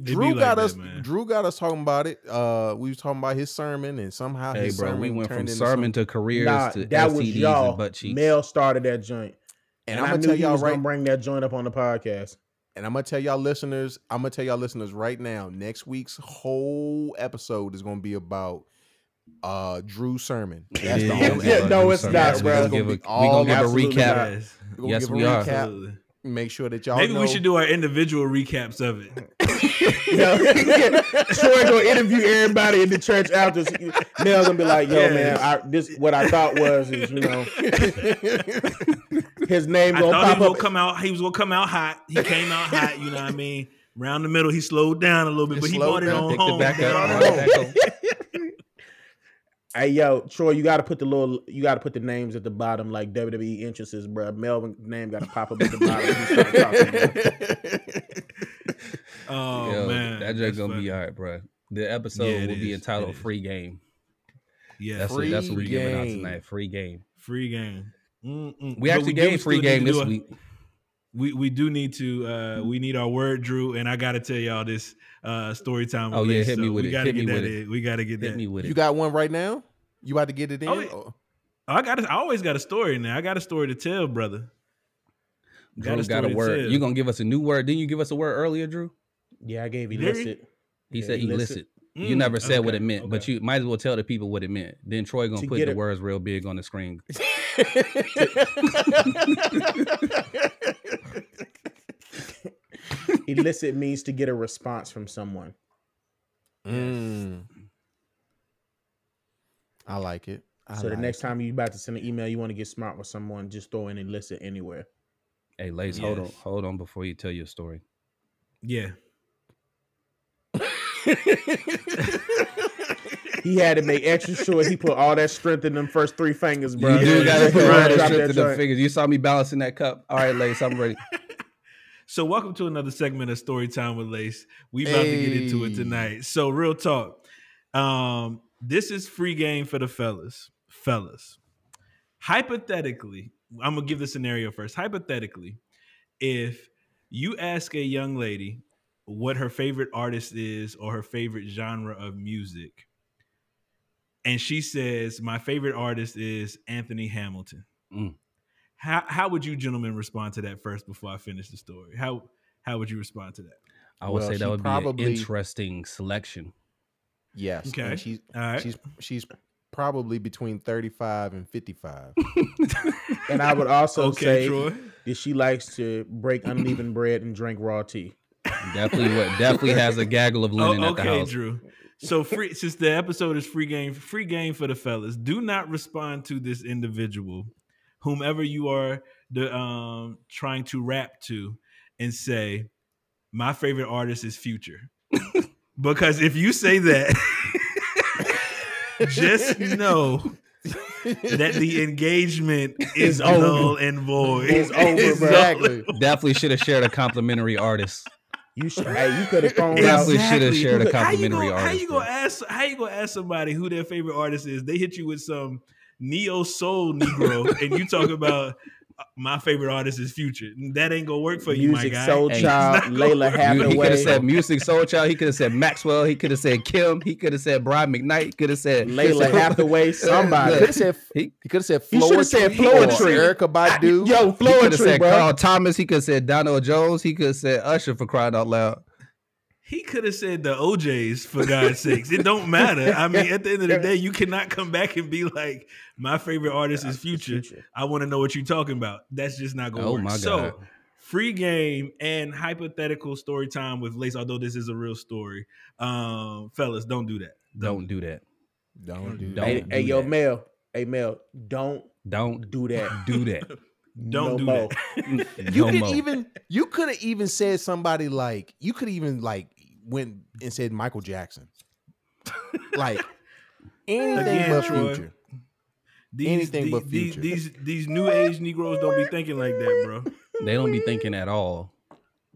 Drew like got that, us. Man. Drew got us talking about it. Uh, we was talking about his sermon, and somehow hey, his bro, sermon we went from sermon to careers nah, to that S T Ds was and butt cheeks. Mel started that joint. And, and I'm gonna tell y'all right gonna bring that joint up on the podcast. And I'm gonna tell y'all listeners, I'm gonna tell y'all listeners right now, next week's whole episode is gonna be about uh Drew's sermon. That's the whole yeah, no, it's not, bro. We're gonna give a recap. Yes, we are. Make sure that y'all maybe know. We should do our individual recaps of it. Troy gonna interview everybody in the church after. Mel's gonna be like, "Yo, yeah. man, I, this what I thought was is you know his name gonna pop he was up. Gonna come out. He was gonna come out hot. He came out hot. You know what I mean? Around the middle, he slowed down a little bit, he but he brought it on home. Back up, Hey yo, Troy, you gotta put the little, you gotta put the names at the bottom like W W E entrances, bro. Melvin's name gotta pop up at the bottom. Oh yo, man, that just gonna funny. Be all right, bro. The episode yeah, will is. be entitled "Free Game." Yeah, that's free a, that's what we're giving out tonight. Free game, free game. Mm-mm. We actually we gave free game this a, week. We we do need to. Uh, we need our word, Drew, and I gotta tell y'all this. Uh, story time. Oh, yeah, hit me with it. We gotta get that in. We gotta get that. Hit me with it. You got one right now? You about to get it in? Oh, I got. I always got a story now. I got a story to tell, brother. Drew got a word. You gonna give us a new word? Didn't you give us a word earlier, Drew? Yeah, I gave illicit. He said illicit. You mm, never said okay, what it meant, okay. but you might as well tell the people what it meant. Then Troy gonna to put the it. words real big on the screen. Elicit means to get a response from someone. Mm. I like it. I so like the next it. time you about to send an email, you want to get smart with someone, just throw in elicit anywhere. Hey, Lace, yes. hold on, hold on before you tell your story. Yeah. He had to make extra sure he put all that strength in them first three fingers, bro. You do gotta put all that strength in them fingers. You saw me balancing that cup. All right, Lace, I'm ready. So welcome to another segment of Story Time with Lace. We about hey. to get into it tonight. So real talk. Um, this is free game for the fellas. Fellas. Hypothetically, I'm gonna give the scenario first. Hypothetically, if you ask a young lady what her favorite artist is or her favorite genre of music, and she says, my favorite artist is Anthony Hamilton. Mm. How how would you gentlemen respond to that first before I finish the story? How how would you respond to that? I would well, say that would probably be an interesting selection. Yes. Okay. And she's, All right. she's she's probably between thirty-five and fifty-five. And I would also okay, say Troy. that she likes to break uneven bread and drink raw tea. Definitely what definitely has a gaggle of linen oh, okay, at the house. Okay, Drew. So free, since the episode is free game, free game for the fellas. Do not respond to this individual, whomever you are the, um, trying to rap to, and say, my favorite artist is Future. Because if you say that, just know that the engagement is null and void. It's over, it's exactly. Definitely should have shared a complimentary artist. You should. Hey, you could have phoned exactly. out. Should have shared a complimentary how gonna, artist. How you gonna bro. ask? How you gonna ask somebody who their favorite artist is? They hit you with some neo soul Negro, and you talk about my favorite artist is Future. That ain't gonna work for you, Music my guy. Soul hey, Child, Layla Hathaway. He could have said Music Soul Child. He could have said Maxwell. He could have said Kim. He could have said Brian McKnight. Could have said Layla Hathaway. Somebody. He could have said. He could have said. He should have said Floetry. Erykah Badu. Yo, Floetry. He could have said Carl Thomas. He could have said Donald Jones. He could have said Usher, for crying out loud. He could have said the O Jays, for God's sakes. It don't matter. I mean, at the end of the day, you cannot come back and be like, my favorite artist yeah, is Future. Future. I want to know what you're talking about. That's just not going to oh work. My God. So free game and hypothetical story time with Lace, although this is a real story. Um, fellas, don't do that. Don't, don't do that. Don't do that. Hey, do hey that. yo, Mel. Hey, Mel. Don't, don't do that. Do that. Don't no do more. that. You no could even, you could have even said somebody like, you could even like, went and said Michael Jackson. Like anything Again, but Troy, Future. These, anything these, but Future. These, these these new age Negroes don't be thinking like that, bro. They don't be thinking at all.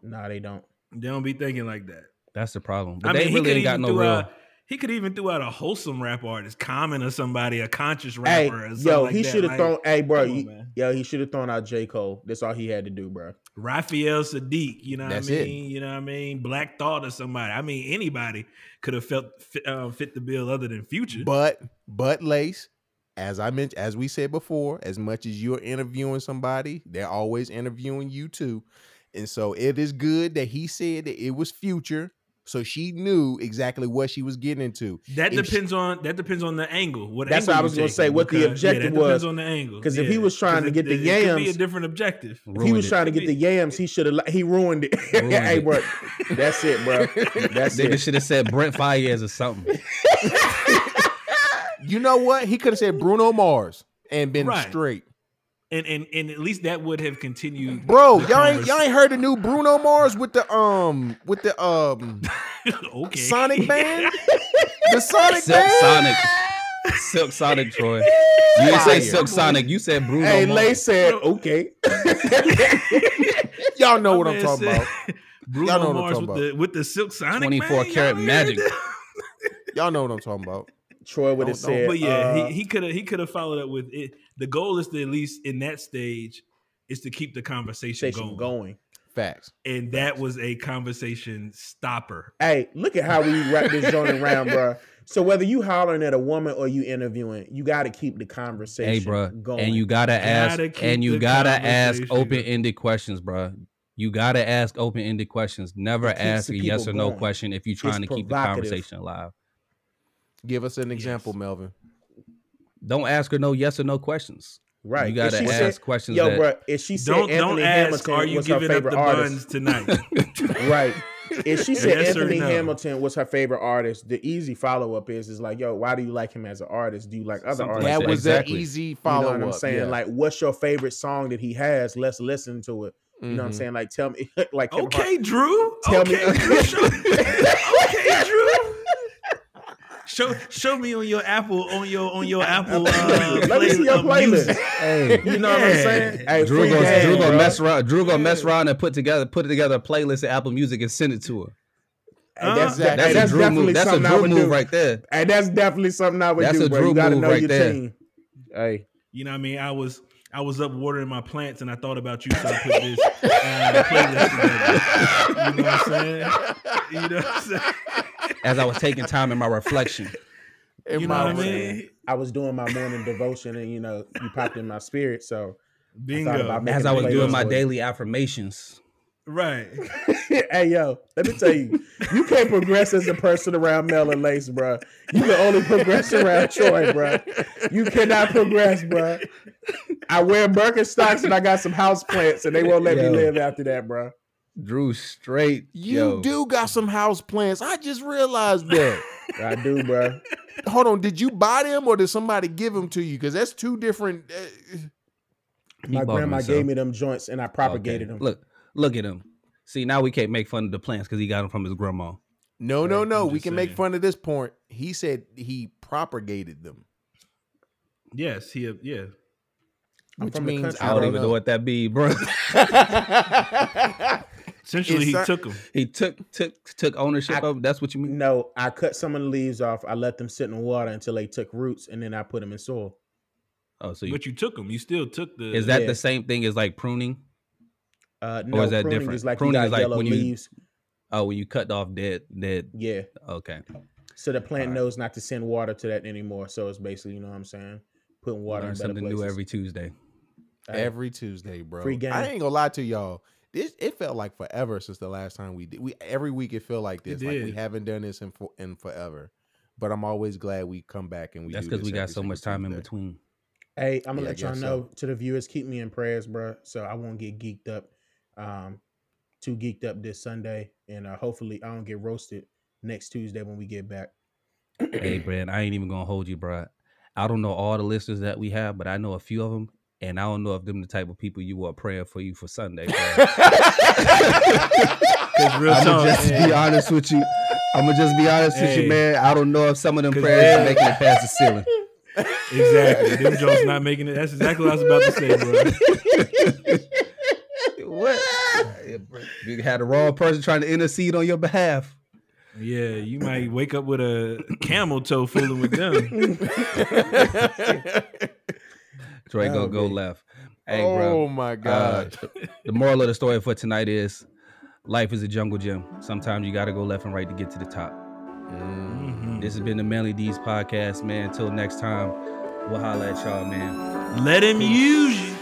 Nah, they don't. They don't be thinking like that. That's the problem. But I they mean, really ain't got no real. A, he could even throw out a wholesome rap artist, Common or somebody, a conscious rapper. Hey, or something yo, like he should have thrown. Like, hey, bro, he, on, yo, he should have thrown out J Cole. That's all he had to do, bro. Raphael Sadiq, you know That's what I mean? It. You know what I mean? Black Thought or somebody. I mean, anybody could have felt fit, uh, fit the bill other than Future. But, but Lace, as I mentioned, as we said before, as much as you're interviewing somebody, they're always interviewing you too. And so it is good that he said that it was Future. So she knew exactly what she was getting into. That if depends she, on that depends on the angle. What that's angle what I was going to say. What because, the objective yeah, that was. Depends on the angle. Because yeah. if he was trying to get it, the yams, it could be a different objective. If he was it. trying to get the yams, he should have. He ruined it. Ruined hey, bro, it. that's it, bro. That's Nigga should have said Brent Fayez or something. You know what? He could have said Bruno Mars and been right. straight. And, and and at least that would have continued. Bro, y'all ain't y'all ain't heard the new Bruno Mars with the um with the um okay. Sonic band? The Sonic Silk band? Sonic. Silk Sonic, Troy. You didn't say Silk Sonic, you said Bruno hey, Mars. Hey, Lay said, okay. Y'all know what I'm talking about. Bruno y'all know what Mars I'm talking with about. The, with the Silk Sonic twenty-four karat magic. Y'all know what I'm talking about. Troy would have said, but yeah, uh, he he could have he could have followed up with it. The goal is to at least in that stage is to keep the conversation going. going. Facts. And Facts. that was a conversation stopper. Hey, look at how we wrap this joint around, bro. So whether you hollering at a woman or you interviewing, you got to keep the conversation hey, bro, going. And you got to ask and you got to ask open-ended questions, bro. You got to ask open-ended questions. Never ask a yes or no question if you're trying to keep the conversation alive. Give us an example, yes. Melvin. Don't ask her no yes or no questions. Right. You gotta ask said, questions. Yo, that, bro, if she said don't, Anthony don't ask, Hamilton are you was giving her favorite up the artist tonight? Right. If she said yes Anthony no. Hamilton was her favorite artist, the easy follow up is is like, yo, why do you like him as an artist? Do you like other Something artists? That was that exactly. easy follow up. You know what I'm saying? Yeah. Like, what's your favorite song that he has? Let's listen to it. You know mm-hmm. what I'm saying? Like, tell me, like, Kevin okay, Hart, Drew. Tell okay, me, Drew, show, okay, Drew. Show, show me on your Apple, on your, on your Apple. Uh, Let me see your playlist. Hey, you know yeah. what I'm saying? Hey, Drew gonna, hey, Drew gonna mess around. Drew gonna mess around and put together, put together a playlist at Apple Music and send it to her. Uh, that's that, that's, hey, that's a Drew definitely move. That's something a Drew move do. right there. And that's definitely something I would that's do. That's a Drew you gotta move know right your there. Team. Hey, you know what I mean? I was. I was up watering my plants and I thought about you, so I put this uh, playlist together. You know what I'm saying? You know what I'm saying? As I was taking time in my reflection. In you know my what I mean? I was doing my morning devotion and, you know, you popped in my spirit, so Bingo. I thought about making As I was doing my daily affirmations. Right. Hey, yo, let me tell you, you can't progress as a person around Mel and Lace, bro. You can only progress around Troy, bro. You cannot progress, bro. I wear Birkenstocks and I got some house plants and they won't let yo. me live after that, bro. Drew straight. You yo. do got some house plants. I just realized that. I do, bro. Hold on. Did you buy them or did somebody give them to you? Because that's two different. Uh... My grandma himself. gave me them joints and I propagated okay. them. Look. Look at him. See, now we can't make fun of the plants because he got them from his grandma. No, right? no, no. We can saying. make fun of this point. He said he propagated them. Yes, he, yeah. I'm Which means I don't, don't even know. know what that be, bro. Essentially, it's he took them. He took took took ownership I, of them. That's what you mean? No, I cut some of the leaves off. I let them sit in the water until they took roots, and then I put them in soil. Oh, so you, but you took them. You still took the. Is that yeah. the same thing as like pruning? Uh, no, or is that pruning different? Is like pruning is like when leaves. you oh when you cut off dead dead. Yeah. Okay. So the plant right. knows not to send water to that anymore. So it's basically, you know what I'm saying, putting water in something places. new every Tuesday. Right. Every Tuesday, bro. Free game. I ain't gonna lie to y'all. This it felt like forever since the last time we did. We every week it felt like this. Like we haven't done this in for, in forever. But I'm always glad we come back and we. That's because we got so much time Tuesday. in between. Hey, I'm gonna yeah, let y'all know so. to the viewers, keep me in prayers, bro. So I won't get geeked up. Um, too geeked up this Sunday, and uh, hopefully I don't get roasted next Tuesday when we get back. Hey, Brad, I ain't even gonna hold you, bro. I don't know all the listeners that we have, but I know a few of them, and I don't know if them the type of people you want praying for you for Sunday. Real I'm gonna just man. be honest with you. I'm gonna just be honest hey. with you, man. I don't know if some of them prayers are making it past the ceiling. Exactly, them Jones not making it. That's exactly what I was about to say, bro. What? You had the wrong person trying to intercede on your behalf. Yeah, you might wake up with a camel toe fooling with them. Trey gonna go left. Hey, bro. Oh my God. Uh, the moral of the story for tonight is life is a jungle gym. Sometimes you gotta go left and right to get to the top. Mm-hmm. This has been the Manly D's podcast, man. Until next time, we'll holla at y'all, man. Let him Peace. use you.